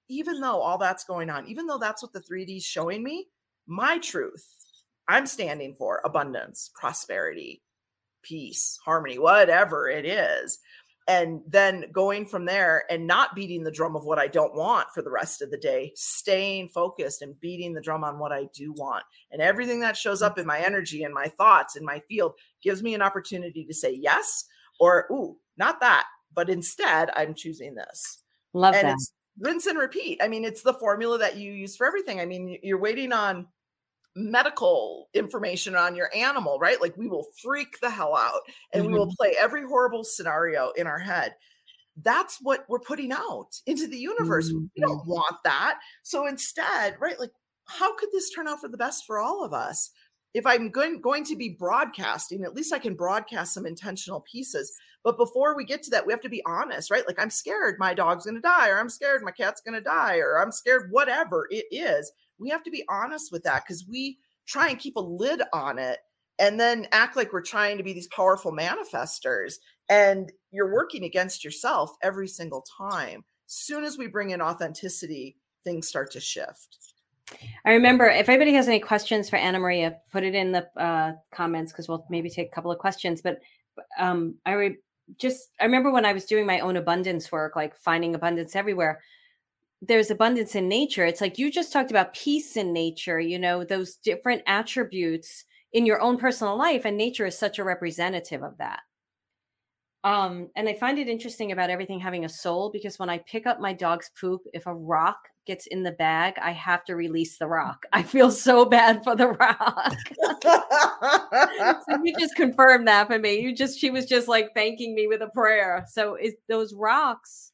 even though all that's going on, even though that's what the three D is showing me, my truth, I'm standing for abundance, prosperity, peace, harmony, whatever it is. And then going from there and not beating the drum of what I don't want for the rest of the day, staying focused and beating the drum on what I do want. And everything that shows up in my energy and my thoughts in my field gives me an opportunity to say yes, or, ooh, not that, but instead I'm choosing this. Love and that. It's rinse and repeat. I mean, it's the formula that you use for everything. I mean, you're waiting on medical information on your animal, right? Like we will freak the hell out and mm-hmm. we will play every horrible scenario in our head. That's what we're putting out into the universe. Mm-hmm. We don't want that. So instead, right? Like how could this turn out for the best for all of us? If I'm going, going to be broadcasting, at least I can broadcast some intentional pieces. But before we get to that, we have to be honest, right? Like I'm scared my dog's going to die, or I'm scared my cat's going to die, or I'm scared whatever it is. We have to be honest with that because we try and keep a lid on it and then act like we're trying to be these powerful manifestors. And you're working against yourself every single time. Soon as we bring in authenticity, things start to shift. I remember, if anybody has any questions for Anna Maria, put it in the uh, comments, because we'll maybe take a couple of questions. But um, I re- just I remember when I was doing my own abundance work, like finding abundance everywhere. There's abundance in nature. It's like you just talked about peace in nature, you know, those different attributes in your own personal life. And nature is such a representative of that. Um, and I find it interesting about everything having a soul, because when I pick up my dog's poop, if a rock gets in the bag, I have to release the rock. I feel so bad for the rock. So you just confirmed that for me. You just, she was just like thanking me with a prayer. So is, those rocks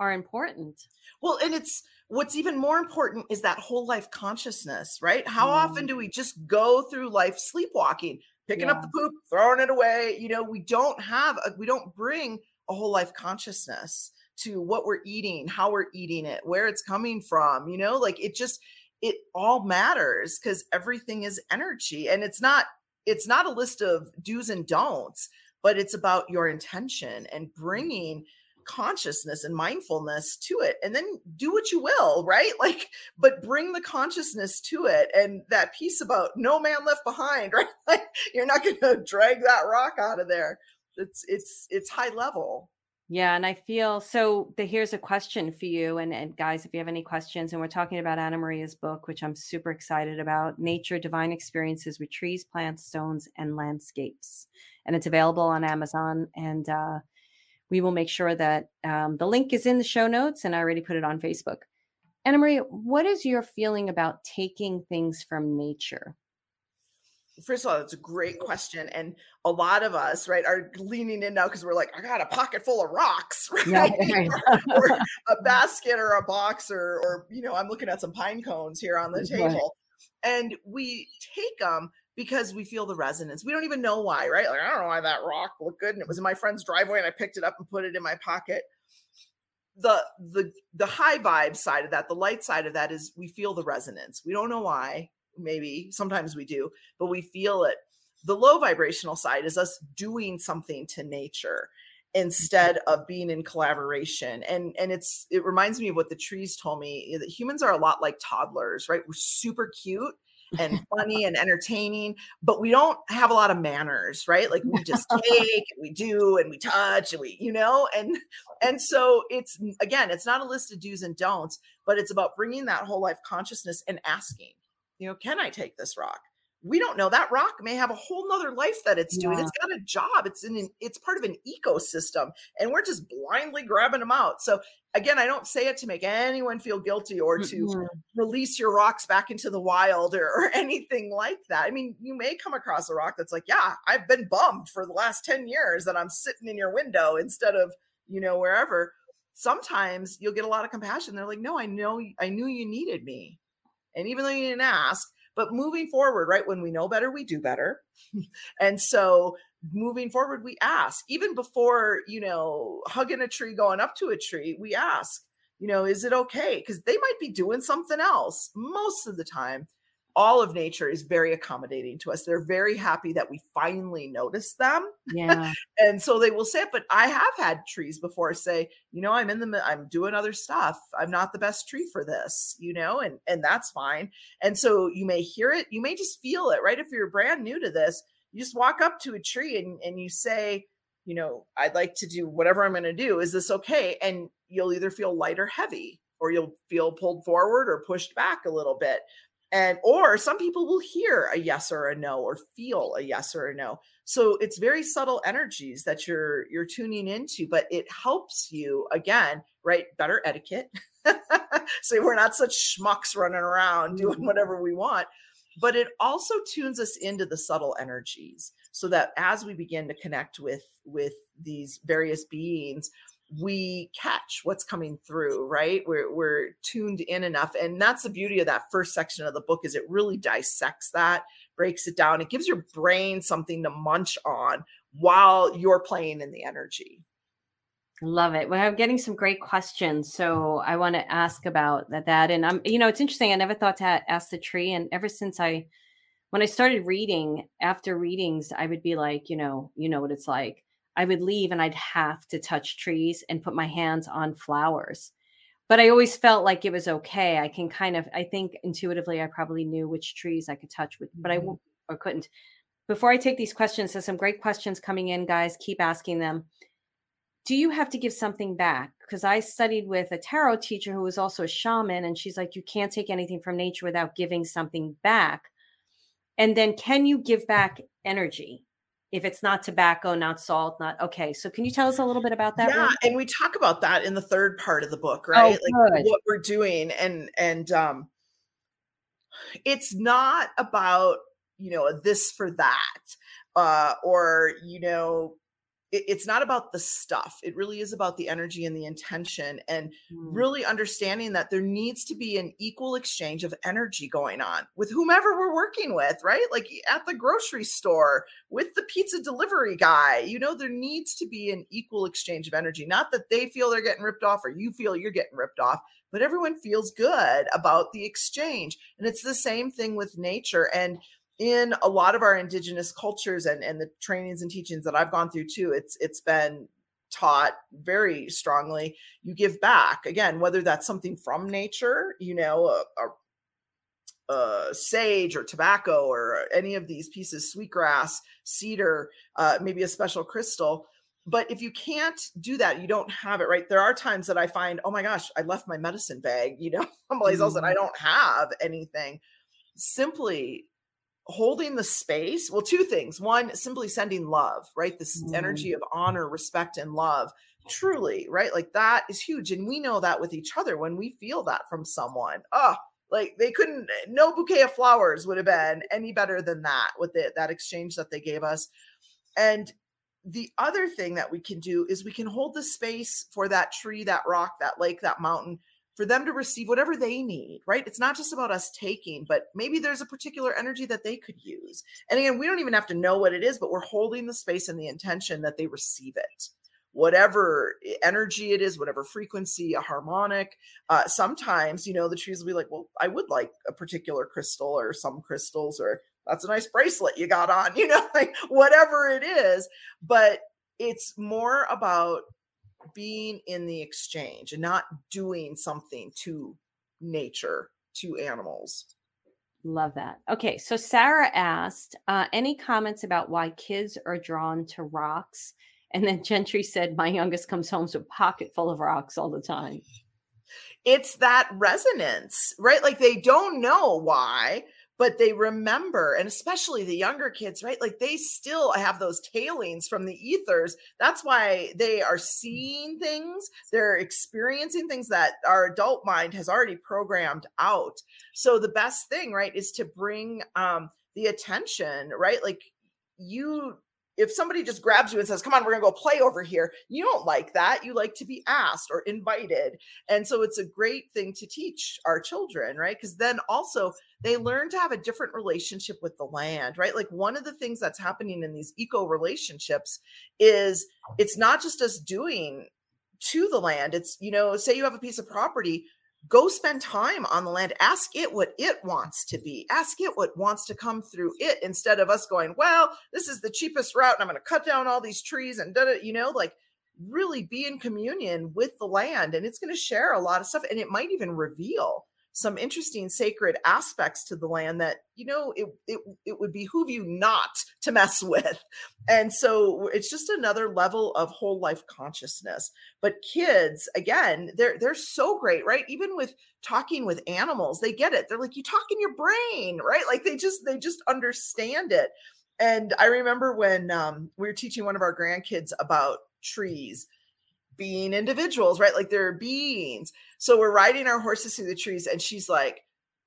are important. Well, and it's, what's even more important is that whole life consciousness, right? How mm. often do we just go through life sleepwalking? Picking yeah. up the poop, throwing it away. You know, we don't have, a, we don't bring a whole life consciousness to what we're eating, how we're eating it, where it's coming from, you know, like it just, it all matters because everything is energy. And it's not, it's not a list of do's and don'ts, but it's about your intention and bringing consciousness and mindfulness to it, and then do what you will, right? Like, but bring the consciousness to it. And that piece about no man left behind, right? Like you're not going to drag that rock out of there. It's, it's, it's high level. Yeah. And I feel so the, here's a question for you. And, and guys, if you have any questions, and we're talking about Anna Maria's book, which I'm super excited about, Nature, Divine Experiences with Trees, Plants, Stones, and Landscapes. And it's available on Amazon. And, uh, we will make sure that um, the link is in the show notes, and I already put it on Facebook. Anna Maria, what is your feeling about taking things from nature? First of all, it's a great question. And a lot of us, right, are leaning in now because we're like, I got a pocket full of rocks, right? Yeah, right. Or, or a basket or a box or, or, you know, I'm looking at some pine cones here on the table. Right. And we take them because we feel the resonance. We don't even know why, right? Like, I don't know why that rock looked good. And it was in my friend's driveway and I picked it up and put it in my pocket. The, the, the high vibe side of that, the light side of that is we feel the resonance. We don't know why, maybe sometimes we do, but we feel it. The low vibrational side is us doing something to nature instead of being in collaboration. And, and it's, it reminds me of what the trees told me, that humans are a lot like toddlers, right? We're super cute and funny and entertaining, but we don't have a lot of manners, right? Like we just take and we do and we touch and we, you know, and, and so it's, again, it's not a list of do's and don'ts, but it's about bringing that whole life consciousness and asking, you know, can I take this rock? We don't know. That rock may have a whole nother life that it's doing. Yeah. It's got a job. It's in, an, it's part of an ecosystem, and we're just blindly grabbing them out. So again, I don't say it to make anyone feel guilty or to mm-hmm. release your rocks back into the wild or, or anything like that. I mean, you may come across a rock that's like, yeah, I've been bummed for the last ten years that I'm sitting in your window instead of, you know, wherever. Sometimes you'll get a lot of compassion. They're like, no, I know, I knew you needed me. And even though you didn't ask, but moving forward, right? When we know better, we do better. And so moving forward, we ask, even before, you know, hugging a tree, going up to a tree, we ask, you know, is it okay? Because they might be doing something else. Most of the time, all of nature is very accommodating to us. They're very happy that we finally notice them. Yeah. And so they will say it, but I have had trees before say, you know, I'm in the, I'm doing other stuff. I'm not the best tree for this, you know, and, and that's fine. And so you may hear it, you may just feel it, right? If you're brand new to this, you just walk up to a tree and, and you say, you know, I'd like to do whatever I'm going to do. Is this okay? And you'll either feel light or heavy, or you'll feel pulled forward or pushed back a little bit. And, or some people will hear a yes or a no, or feel a yes or a no. So it's very subtle energies that you're, you're tuning into, but it helps you again, right? Better etiquette. So we're not such schmucks running around doing whatever we want, but it also tunes us into the subtle energies so that as we begin to connect with, with these various beings, we catch what's coming through, right? We're, we're tuned in enough. And that's the beauty of that first section of the book is it really dissects that, breaks it down. It gives your brain something to munch on while you're playing in the energy. Love it. Well, I'm getting some great questions. So I want to ask about that, that. And I'm, you know, it's interesting. I never thought to ask the tree. And ever since I when I started reading, after readings, I would be like, you know, you know what it's like. I would leave and I'd have to touch trees and put my hands on flowers. But I always felt like it was okay. I can kind of, I think intuitively, I probably knew which trees I could touch, with, but I won't or couldn't. Before I take these questions, there's some great questions coming in, guys. Keep asking them. Do you have to give something back? Because I studied with a tarot teacher who was also a shaman, and she's like, you can't take anything from nature without giving something back. And then can you give back energy? If it's not tobacco, not salt, not, okay. So can you tell us a little bit about that? Yeah, one? And we talk about that in the third part of the book, right? Oh, like good. What we're doing. And, and um, it's not about, you know, this for that, uh, or, you know, it, it's not about the stuff. It really is about the energy and the intention, and mm. really understanding that there needs to be an equal exchange of energy going on with whomever we're working with, right? Like at the grocery store with the pizza delivery guy, you know, there needs to be an equal exchange of energy. Not that they feel they're getting ripped off or you feel you're getting ripped off, but everyone feels good about the exchange. And it's the same thing with nature. And in a lot of our indigenous cultures and, and the trainings and teachings that I've gone through too, it's it's been taught very strongly. You give back, again, whether that's something from nature, you know, a, a, a sage or tobacco or any of these pieces, sweetgrass, cedar, uh, maybe a special crystal. But if you can't do that, you don't have it, right? There are times that I find, oh my gosh, I left my medicine bag, you know, someplace else, and I don't have anything. Simply holding the space. Well, two things. One, simply sending love, right? This mm. energy of honor, respect, and love, truly, right? Like that is huge. And we know that with each other when we feel that from someone. Oh, like they couldn't, no bouquet of flowers would have been any better than that with the, that exchange that they gave us. And the other thing that we can do is we can hold the space for that tree, that rock, that lake, that mountain, for them to receive whatever they need, right? It's not just about us taking, but maybe there's a particular energy that they could use. And again, we don't even have to know what it is, but we're holding the space and the intention that they receive it. Whatever energy it is, whatever frequency, a harmonic. Uh, sometimes, you know, the trees will be like, well, I would like a particular crystal or some crystals, or that's a nice bracelet you got on, you know, like whatever it is. But it's more about being in the exchange and not doing something to nature, to animals. Love that. Okay. So Sarah asked, uh, any comments about why kids are drawn to rocks? And then Gentry said, my youngest comes home with a pocket full of rocks all the time. It's that resonance, right? Like they don't know why, but they remember, and especially the younger kids, right? Like they still have those tailings from the ethers. That's why they are seeing things. They're experiencing things that our adult mind has already programmed out. So the best thing, right, is to bring um, the attention, right? Like you, if somebody just grabs you and says, come on, we're gonna go play over here. You don't like that. You like to be asked or invited. And so it's a great thing to teach our children, right? Because then also they learn to have a different relationship with the land, right? Like one of the things that's happening in these eco relationships is it's not just us doing to the land. It's, you know, say you have a piece of property, go spend time on the land, ask it what it wants to be, ask it what wants to come through it, instead of us going, well, this is the cheapest route and I'm going to cut down all these trees and da da, you know, like really be in communion with the land, and it's going to share a lot of stuff, and it might even reveal some interesting sacred aspects to the land that, you know, it, it, it would behoove you not to mess with. And so it's just another level of whole life consciousness. But kids, again, they're, they're so great, right? Even with talking with animals, they get it. They're like, you talk in your brain, right? Like they just, they just understand it. And I remember when um, we were teaching one of our grandkids about trees being individuals, right? Like they're beings. So we're riding our horses through the trees, and she's like,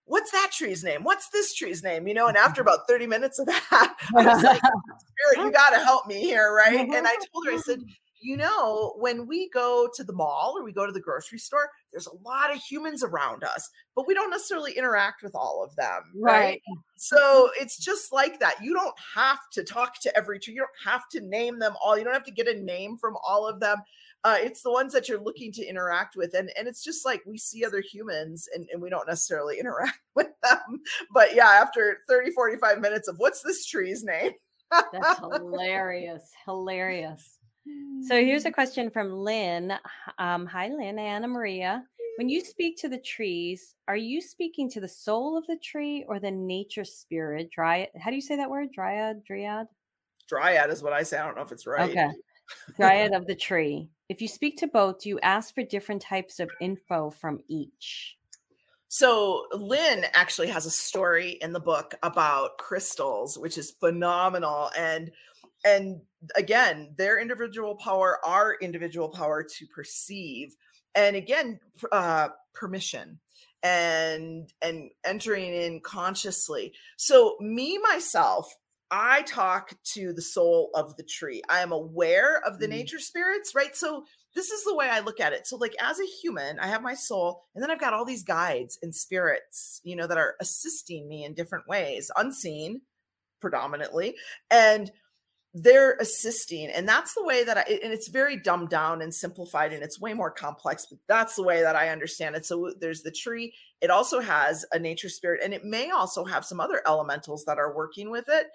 what's that tree's name? What's this tree's name? You know, and after about thirty minutes of that, I was like, Spirit, you got to help me here, right? And I told her, I said, you know, when we go to the mall or we go to the grocery store, there's a lot of humans around us, but we don't necessarily interact with all of them. Right. right? So it's just like that. You don't have to talk to every tree. You don't have to name them all. You don't have to get a name from all of them. Uh, it's the ones that you're looking to interact with. And, and it's just like we see other humans and, and we don't necessarily interact with them. But yeah, after thirty, forty-five minutes of what's this tree's name? That's hilarious. Hilarious. So here's a question from Lynn. Um, hi, Lynn, Anna Maria. When you speak to the trees, are you speaking to the soul of the tree or the nature spirit? Dryad? How do you say that word? Dryad, dryad? Dryad is what I say. I don't know if it's right. Okay. Dryad of the tree. If you speak to both, do you ask for different types of info from each? So Lynn actually has a story in the book about crystals, which is phenomenal. And And again, their individual power, our individual power to perceive, and again, uh, permission and and entering in consciously. So me, myself, I talk to the soul of the tree. I am aware of the mm. nature spirits, right? So this is the way I look at it. So like as a human, I have my soul, and then I've got all these guides and spirits, you know, that are assisting me in different ways, unseen predominantly. And they're assisting. And that's the way that I, and it's very dumbed down and simplified, and it's way more complex, but that's the way that I understand it. So there's the tree. It also has a nature spirit, and it may also have some other elementals that are working with it.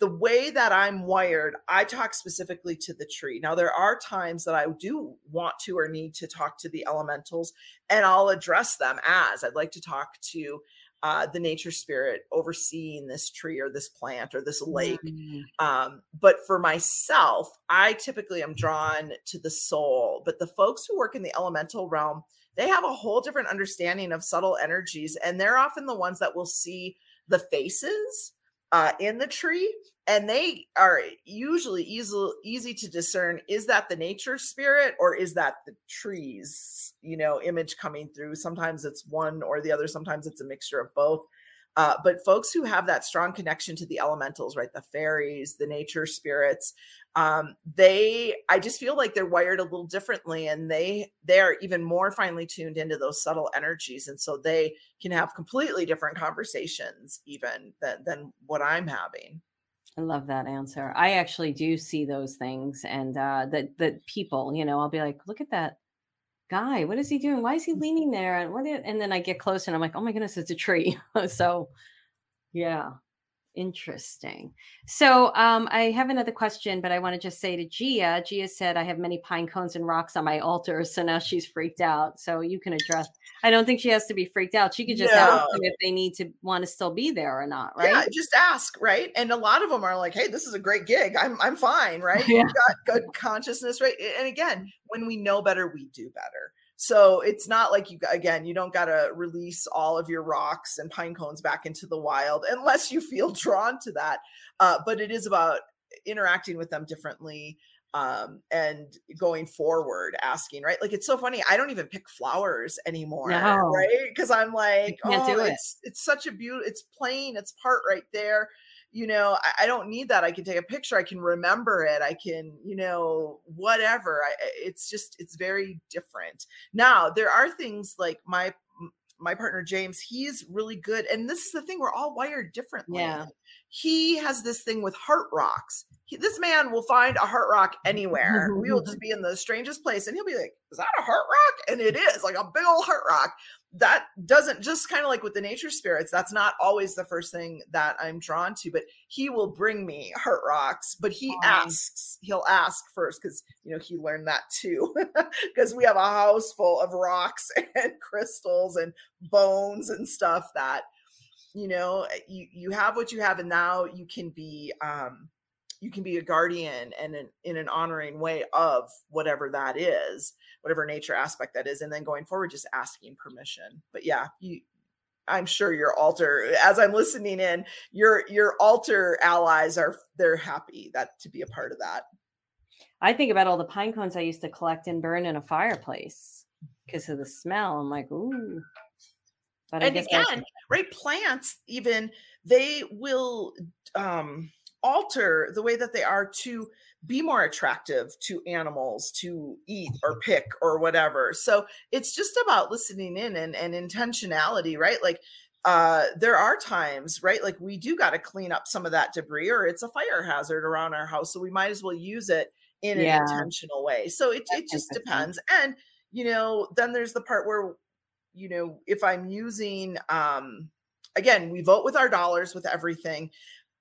The way that I'm wired, I talk specifically to the tree. Now, there are times that I do want to or need to talk to the elementals, and I'll address them as I'd like to talk to Uh, the nature spirit overseeing this tree or this plant or this lake. Mm. Um, but for myself, I typically am drawn to the soul. But the folks who work in the elemental realm, they have a whole different understanding of subtle energies. And they're often the ones that will see the faces uh, in the tree. And they are usually easy, easy to discern. Is that the nature spirit or is that the trees? You know, image coming through. Sometimes it's one or the other. Sometimes it's a mixture of both. Uh, but folks who have that strong connection to the elementals, right? The fairies, the nature spirits, um, they, I just feel like they're wired a little differently, and they, they are even more finely tuned into those subtle energies. And so they can have completely different conversations even than, than what I'm having. I love that answer. I actually do see those things. And uh, the, the people, you know, I'll be like, look at that guy, what is he doing? Why is he leaning there? And what? Is, and then I get close and I'm like, oh my goodness, it's a tree. So yeah, interesting. So um, I have another question, but I want to just say to Gia, Gia said, I have many pine cones and rocks on my altar. So now she's freaked out. So you can address, I don't think she has to be freaked out. She could just no. ask them if they need to want to still be there or not. Right. Yeah, just ask. Right. And a lot of them are like, hey, this is a great gig. I'm, I'm fine. Right. Yeah. You've got good consciousness. Right. And again, when we know better, we do better. So it's not like you, again, you don't got to release all of your rocks and pine cones back into the wild unless you feel drawn to that. Uh, but it is about interacting with them differently um, and going forward, asking, right? Like, it's so funny. I don't even pick flowers anymore, no. right? Because I'm like, oh, it. it's, it's such a beautiful, it's plain, it's part right there. You know, I, I don't need that. I can take a picture. I can remember it. I can, you know, whatever. I, it's just, it's very different. Now, there are things like my, my partner, James, he's really good. And this is the thing. We're all wired differently. Yeah. He has this thing with heart rocks. He, this man will find a heart rock anywhere. We will just be in the strangest place. And he'll be like, is that a heart rock? And it is like a big old heart rock. That doesn't just kind of like with the nature spirits, that's not always the first thing that I'm drawn to, but he will bring me heart rocks, but he asks, he'll ask first. Cause you know, he learned that too, because we have a house full of rocks and crystals and bones and stuff that, you know, you, you have what you have. And now you can be, um, you can be a guardian and an, in an honoring way of whatever that is, whatever nature aspect that is. And then going forward, just asking permission. But yeah, you, I'm sure your altar, as I'm listening in, your, your altar allies are, they're happy that to be a part of that. I think about all the pine cones I used to collect and burn in a fireplace because of the smell. I'm like, ooh. But and I guess again, right. Plants, even they will, um, alter the way that they are to be more attractive to animals, to eat or pick or whatever. So it's just about listening in and, and intentionality, right? Like uh, there are times, right? Like we do got to clean up some of that debris, or it's a fire hazard around our house. So we might as well use it in yeah. an intentional way. So it it just depends. And, you know, then there's the part where, you know, if I'm using, um, again, we vote with our dollars with everything.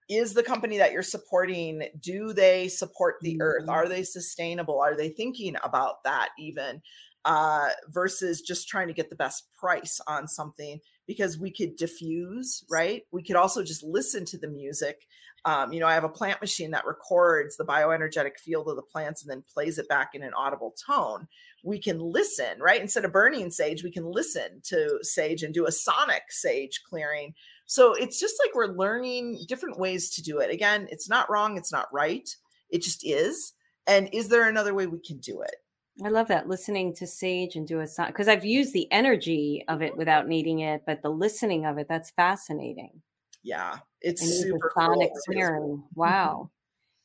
Is the company that you're supporting, do they support the earth? Are they sustainable? Are they thinking about that even? Uh, versus just trying to get the best price on something, because we could diffuse, right? We could also just listen to the music. Um, you know, I have a plant machine that records the bioenergetic field of the plants and then plays it back in an audible tone. We can listen, right? Instead of burning sage, we can listen to sage and do a sonic sage clearing. So it's just like we're learning different ways to do it. Again, it's not wrong. It's not right. It just is. And is there another way we can do it? I love that, listening to sage and do a song, because I've used the energy of it without needing it, but the listening of it, that's fascinating. Yeah, it's super sonic clearing. Wow.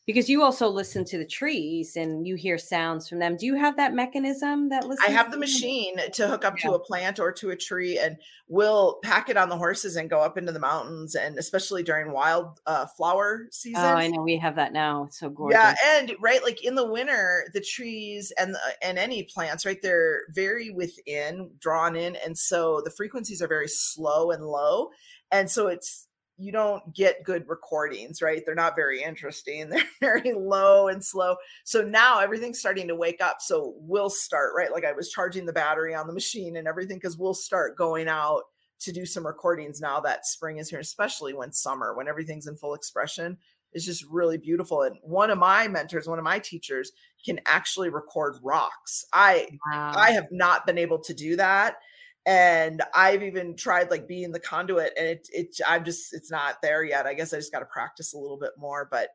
Because you also listen to the trees and you hear sounds from them. Do you have that mechanism that listens? I have the machine to hook up yeah. to a plant or to a tree, and we'll pack it on the horses and go up into the mountains, and especially during wild uh, flower season. Oh, I know. We have that now. It's so gorgeous. Yeah. And right, like in the winter, the trees and the, and any plants, right, they're very within, drawn in. And so the frequencies are very slow and low. And so it's, you don't get good recordings, right? They're not very interesting. They're very low and slow. So now everything's starting to wake up. So we'll start, right? Like I was charging the battery on the machine and everything, because we'll start going out to do some recordings now that spring is here, especially when summer, when everything's in full expression, is just really beautiful. And one of my mentors, one of my teachers, can actually record rocks. I, wow. I have not been able to do that. And I've even tried like being the conduit, and it, it, I'm just, it's not there yet. I guess I just got to practice a little bit more, but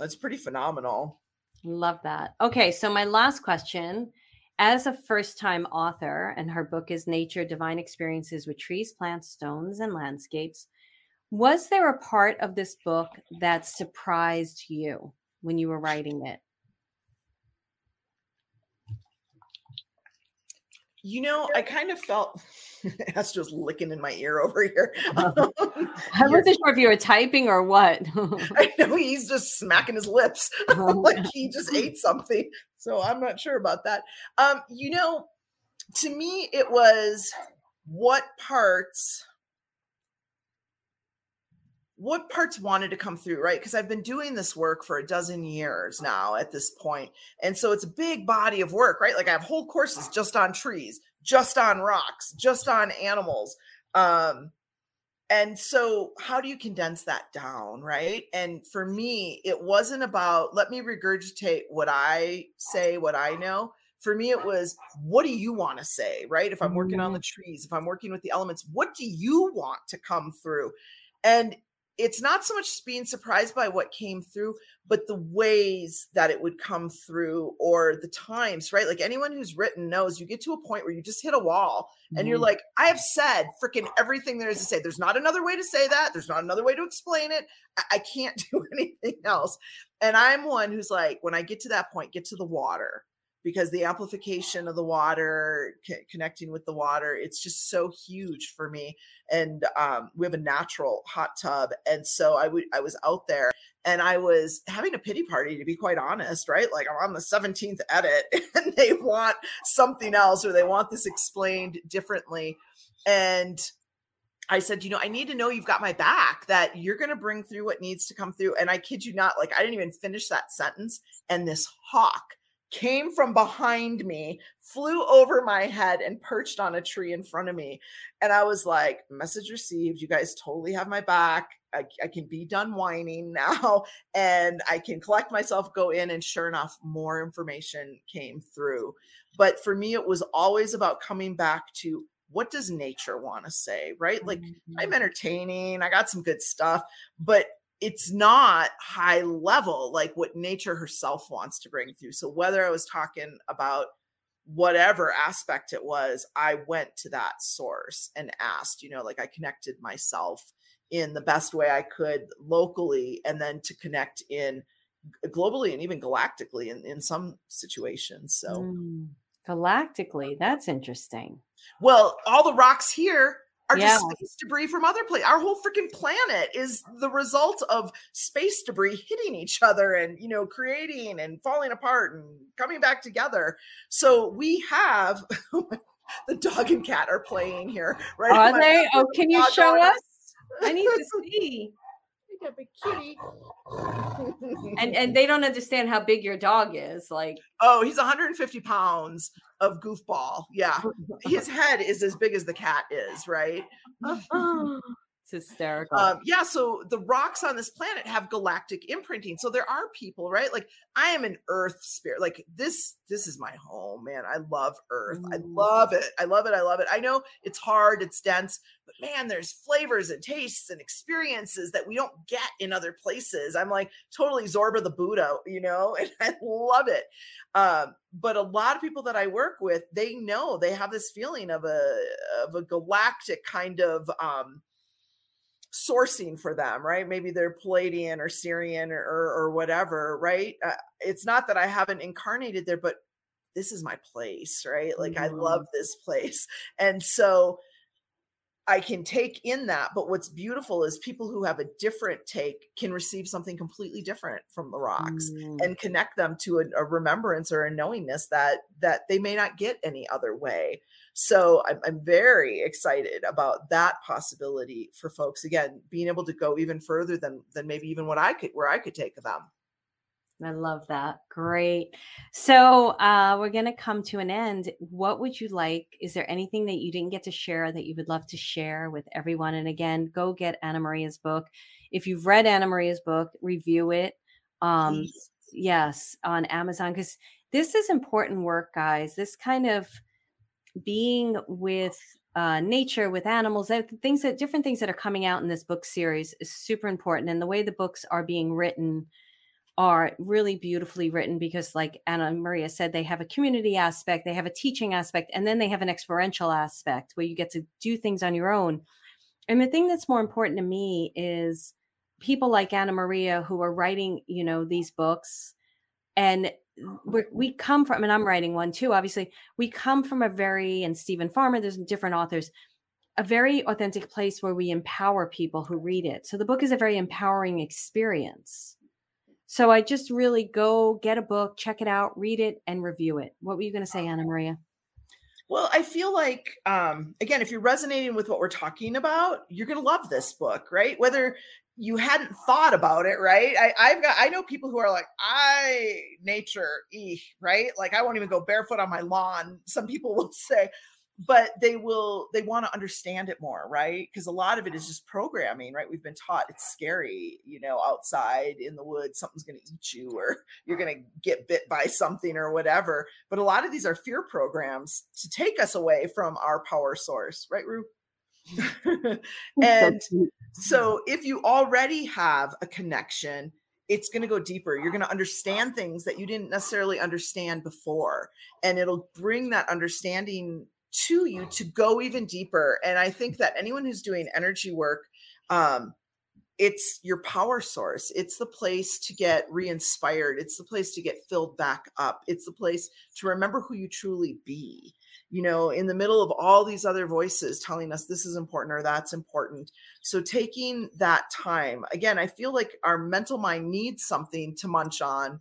it's pretty phenomenal. Love that. Okay. So my last question, as a first-time author, and her book is Nature, Divine Experiences with Trees, Plants, Stones, and Landscapes. Was there a part of this book that surprised you when you were writing it? You know, I kind of felt that's just licking in my ear over here. Um, I wasn't sure if you were typing or what. I know he's just smacking his lips like he just ate something. So I'm not sure about that. Um, you know, to me, it was what parts, what parts wanted to come through, right? Because I've been doing this work for a dozen years now at this point. And so it's a big body of work, right? Like I have whole courses just on trees, just on rocks, just on animals. Um, and so how do you condense that down, right? And for me, it wasn't about, let me regurgitate what I say, what I know. For me, it was, what do you want to say, right? If I'm working on the trees, if I'm working with the elements, what do you want to come through? And it's not so much being surprised by what came through, but the ways that it would come through, or the times, right? Like anyone who's written knows you get to a point where you just hit a wall and mm-hmm. you're like, I have said freaking everything there is to say. There's not another way to say that. There's not another way to explain it. I, I can't do anything else. And I'm one who's like, when I get to that point, get to the water, because the amplification of the water, c- connecting with the water, it's just so huge for me. And um, we have a natural hot tub. And so I, w- I was out there and I was having a pity party, to be quite honest, right? Like I'm on the seventeenth edit and they want something else, or they want this explained differently. And I said, you know, I need to know you've got my back, that you're going to bring through what needs to come through. And I kid you not, like I didn't even finish that sentence. And this hawk came from behind me, flew over my head, and perched on a tree in front of me. And I was like, message received. You guys totally have my back. I, I can be done whining now, and I can collect myself, go in, and sure enough, more information came through. But for me, it was always about coming back to, what does nature want to say, right? Like mm-hmm. I'm entertaining. I got some good stuff, but it's not high level, like what nature herself wants to bring through. So whether I was talking about whatever aspect it was, I went to that source and asked, you know, like I connected myself in the best way I could locally, and then to connect in globally and even galactically in, in some situations. So mm, galactically, that's interesting. Well, all the rocks here are yeah. just space debris from other places. Our whole freaking planet is the result of space debris hitting each other and, you know, creating and falling apart and coming back together. So we have the dog and cat are playing here. Right? Are they? Oh, can you show us? I need to see. We got a kitty. and and they don't understand how big your dog is. Like, oh, he's one hundred fifty pounds of goofball. Yeah, his head is as big as the cat is. Right. It's hysterical. Um, yeah. So the rocks on this planet have galactic imprinting. So there are people, right? Like, I am an Earth spirit. Like this. This is my home, man. I love Earth. I love it. I love it. I love it. I know it's hard. It's dense. But man, there's flavors and tastes and experiences that we don't get in other places. I'm like totally Zorba the Buddha, you know, and I love it. Um, but a lot of people that I work with, they know they have this feeling of a of a galactic kind of um, sourcing for them, right? Maybe they're Palladian or Syrian or or whatever, right? Uh, it's not that I haven't incarnated there, but this is my place, right? Like mm-hmm. I love this place, and so I can take in that. But what's beautiful is people who have a different take can receive something completely different from the rocks mm. and connect them to a, a remembrance or a knowingness that, that they may not get any other way. So I'm, I'm very excited about that possibility for folks. Again, being able to go even further than, than maybe even what I could, where I could take them. I love that. Great. So uh, we're going to come to an end. What would you like? Is there anything that you didn't get to share that you would love to share with everyone? And again, go get Anna Maria's book. If you've read Anna Maria's book, review it. Um, yes, on Amazon, because this is important work, guys. This kind of being with uh, nature, with animals, things that different things that are coming out in this book series is super important. And the way the books are being written are really beautifully written because, like Anna Maria said, they have a community aspect, they have a teaching aspect, and then they have an experiential aspect where you get to do things on your own. And the thing that's more important to me is people like Anna Maria who are writing, you know, these books. And we're, we come from, and I'm writing one too, obviously, we come from a very, and Stephen Farmer, there's different authors, a very authentic place where we empower people who read it. So the book is a very empowering experience. So I just really go get a book, check it out, read it, and review it. What were you going to say, Anna Maria? Well, I feel like, um, again, if you're resonating with what we're talking about, you're going to love this book, right? Whether you hadn't thought about it, right? I, I've got, I know people who are like, I nature, eh, right? Like I won't even go barefoot on my lawn. Some people will say, but they will, they want to understand it more, right? Because a lot of it is just programming, right? We've been taught it's scary, you know, outside in the woods, something's going to eat you or you're going to get bit by something or whatever. But a lot of these are fear programs to take us away from our power source, right, Ru? And so if you already have a connection, it's going to go deeper. You're going to understand things that you didn't necessarily understand before. And it'll bring that understanding to you to go even deeper. And I think that anyone who's doing energy work, um, it's your power source. It's the place to get re-inspired. It's the place to get filled back up. It's the place to remember who you truly be, you know, in the middle of all these other voices telling us this is important or that's important. So taking that time, again, I feel like our mental mind needs something to munch on.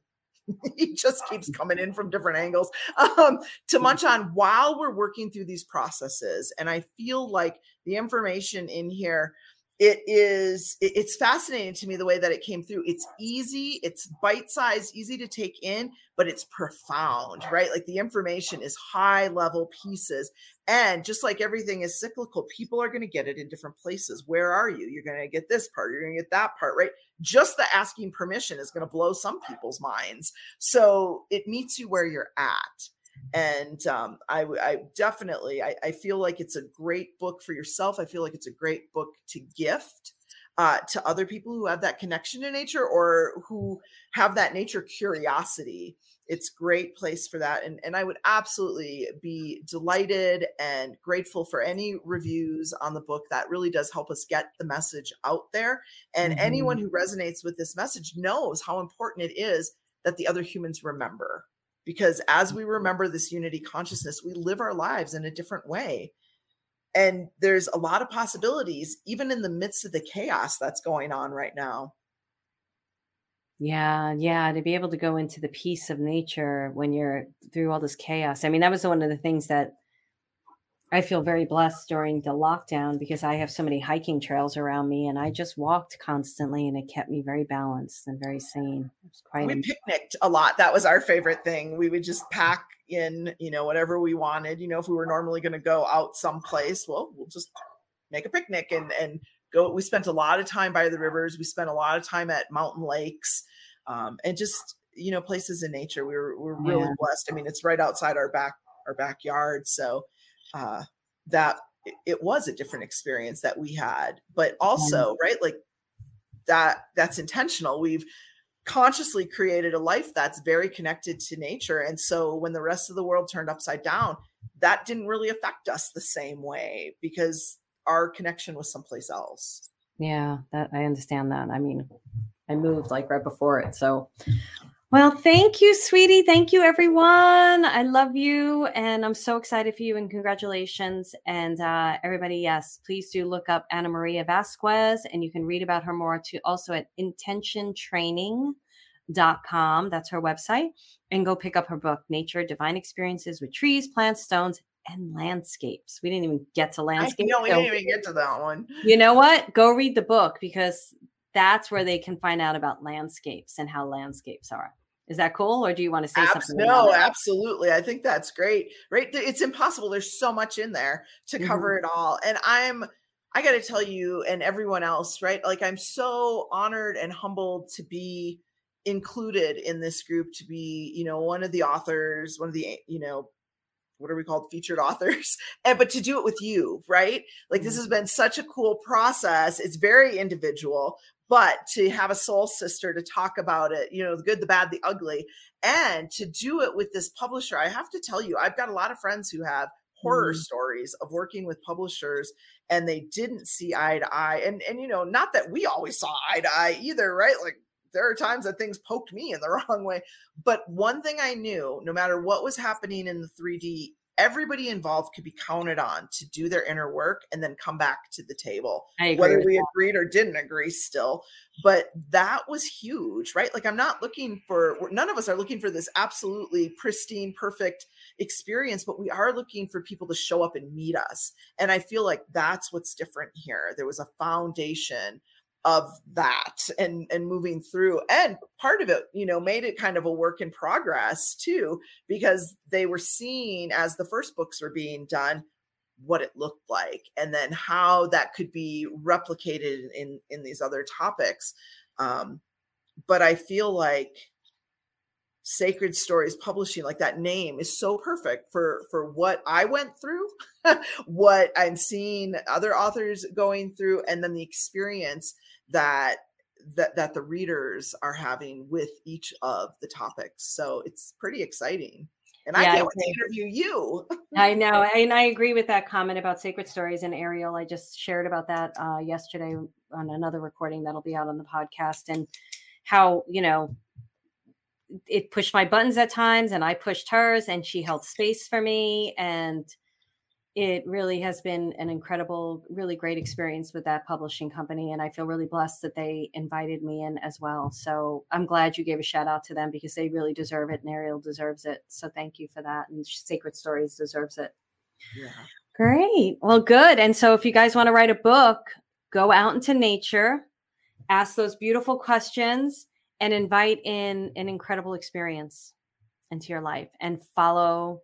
He just keeps coming in from different angles um, to munch on while we're working through these processes. And I feel like the information in here, it is, it, it's fascinating to me the way that it came through. It's easy, it's bite-sized, easy to take in, but it's profound, right? Like the information is high level pieces. And just like everything is cyclical, people are going to get it in different places. Where are you? You're going to get this part, you're going to get that part, right? Just the asking permission is going to blow some people's minds. So it meets you where you're at. And um, I, I definitely, I, I feel like it's a great book for yourself. I feel like it's a great book to gift uh, to other people who have that connection to nature or who have that nature curiosity. it's a great place for that. And, and I would absolutely be delighted and grateful for any reviews on the book. That really does help us get the message out there. And mm-hmm. anyone who resonates with this message knows how important it is that the other humans remember. Because as we remember this unity consciousness, we live our lives in a different way. And there's a lot of possibilities, even in the midst of the chaos that's going on right now. Yeah, yeah. To be able to go into the peace of nature when you're through all this chaos. I mean, that was one of the things that I feel very blessed during the lockdown, because I have so many hiking trails around me, and I just walked constantly, and it kept me very balanced and very sane. It was quite we amazing. Picnicked a lot. That was our favorite thing. We would just pack in, you know, whatever we wanted. You know, if we were normally going to go out someplace, well, we'll just make a picnic and, and go. We spent a lot of time by the rivers. We spent a lot of time at mountain lakes, um, and just, you know, places in nature. We were, we were really yeah. blessed. I mean, it's right outside our back, our backyard. So, Uh, that it was a different experience that we had, but also, right, like that that's intentional. We've consciously created a life that's very connected to nature. And so when the rest of the world turned upside down, that didn't really affect us the same way, because our connection was someplace else. Yeah, that I understand that. I mean, I moved like right before it. So well, thank you, sweetie. Thank you, everyone. I love you. And I'm so excited for you, and congratulations. And uh, everybody, yes, please do look up Anna Maria Vasquez, and you can read about her more too, also at intention training dot com. That's her website. And go pick up her book, Nature, Divine Experiences with Trees, Plants, Stones, and Landscapes. We didn't even get to landscapes. No, we didn't so, even get to that one. You know what? Go read the book, because that's where they can find out about landscapes and how landscapes are. Is that cool? Or do you want to say Abs- something? No, absolutely. I think that's great. Right. It's impossible. There's so much in there to cover mm-hmm. it all. And I'm, I got to tell you and everyone else, right? Like, I'm so honored and humbled to be included in this group, to be, you know, one of the authors, one of the, you know, what are we called? Featured authors. And, but to do it with you, right? Like mm-hmm. this has been such a cool process. It's very individual, but to have a soul sister to talk about it, you know, the good, the bad, the ugly, and to do it with this publisher. I have to tell you, I've got a lot of friends who have horror mm. stories of working with publishers, and they didn't see eye to eye. And, and, you know, not that we always saw eye to eye either, right? Like, there are times that things poked me in the wrong way. But one thing I knew, no matter what was happening in the three D, everybody involved could be counted on to do their inner work and then come back to the table, whether we that. agreed or didn't agree still. But that was huge, right? Like, I'm not looking for, none of us are looking for this absolutely pristine, perfect experience, but we are looking for people to show up and meet us. And I feel like that's what's different here. There was a foundation of that and, and moving through. And part of it, you know, made it kind of a work in progress too, because they were seeing, as the first books were being done, what it looked like, and then how that could be replicated in, in these other topics. Um, but I feel like Sacred Stories Publishing, like that name is so perfect for, for what I went through, what I'm seeing other authors going through, and then the experience that, that, that the readers are having with each of the topics. So it's pretty exciting. And yeah, I can't wait to interview you. I know. And I agree with that comment about Sacred Stories and Ariel. I just shared about that uh, yesterday on another recording that'll be out on the podcast, and how, you know, it pushed my buttons at times, and I pushed hers, and she held space for me. And it really has been an incredible, really great experience with that publishing company. And I feel really blessed that they invited me in as well. So I'm glad you gave a shout out to them, because they really deserve it, and Ariel deserves it. So thank you for that. And Sacred Stories deserves it. Yeah. Great. Well, good. And so if you guys want to write a book, go out into nature, ask those beautiful questions, and invite in an incredible experience into your life, and follow.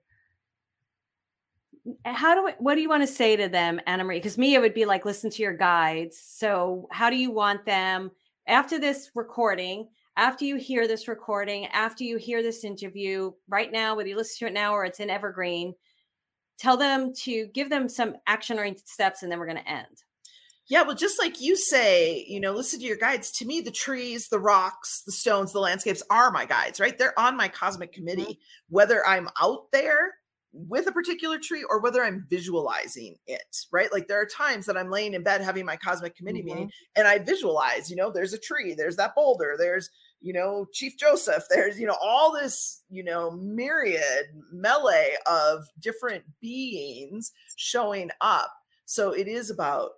How do I, what do you want to say to them, Anna Maria? Because me, it would be like, listen to your guides. So how do you want them after this recording, after you hear this recording, after you hear this interview right now, whether you listen to it now or it's in Evergreen, tell them to give them some action-oriented steps, and then we're going to end. Yeah, well, just like you say, you know, listen to your guides. To me, the trees, the rocks, the stones, the landscapes are my guides, right? They're on my cosmic committee, mm-hmm. whether I'm out there with a particular tree or whether I'm visualizing it, right? Like there are times that I'm laying in bed having my cosmic committee mm-hmm. meeting and I visualize, you know, there's a tree, there's that boulder, there's, you know, Chief Joseph, there's, you know, all this, you know, myriad melee of different beings showing up. So it is about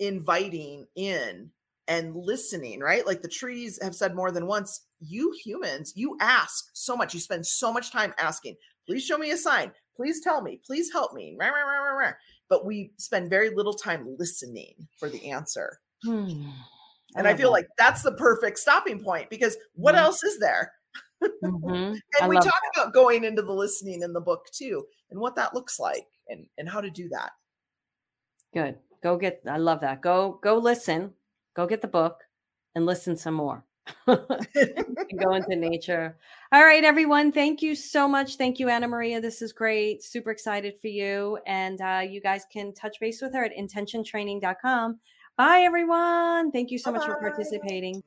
inviting in and listening, right? Like the trees have said more than once, you humans, you ask so much, you spend so much time asking, please show me a sign. Please tell me, please help me. Rah, rah, rah, rah, rah. But we spend very little time listening for the answer. Hmm. And I, I feel that. like that's the perfect stopping point because what mm-hmm. else is there? Mm-hmm. And I we talk that. about going into the listening in the book too, and what that looks like and, and how to do that. Good. Go get, I love that. Go, go listen, go get the book and listen some more. Go into nature. All right, everyone. Thank you so much. Thank you, Anna Maria. This is great. Super excited for you. And uh, you guys can touch base with her at intention training dot com. Bye, everyone. Thank you so Bye-bye. much for participating.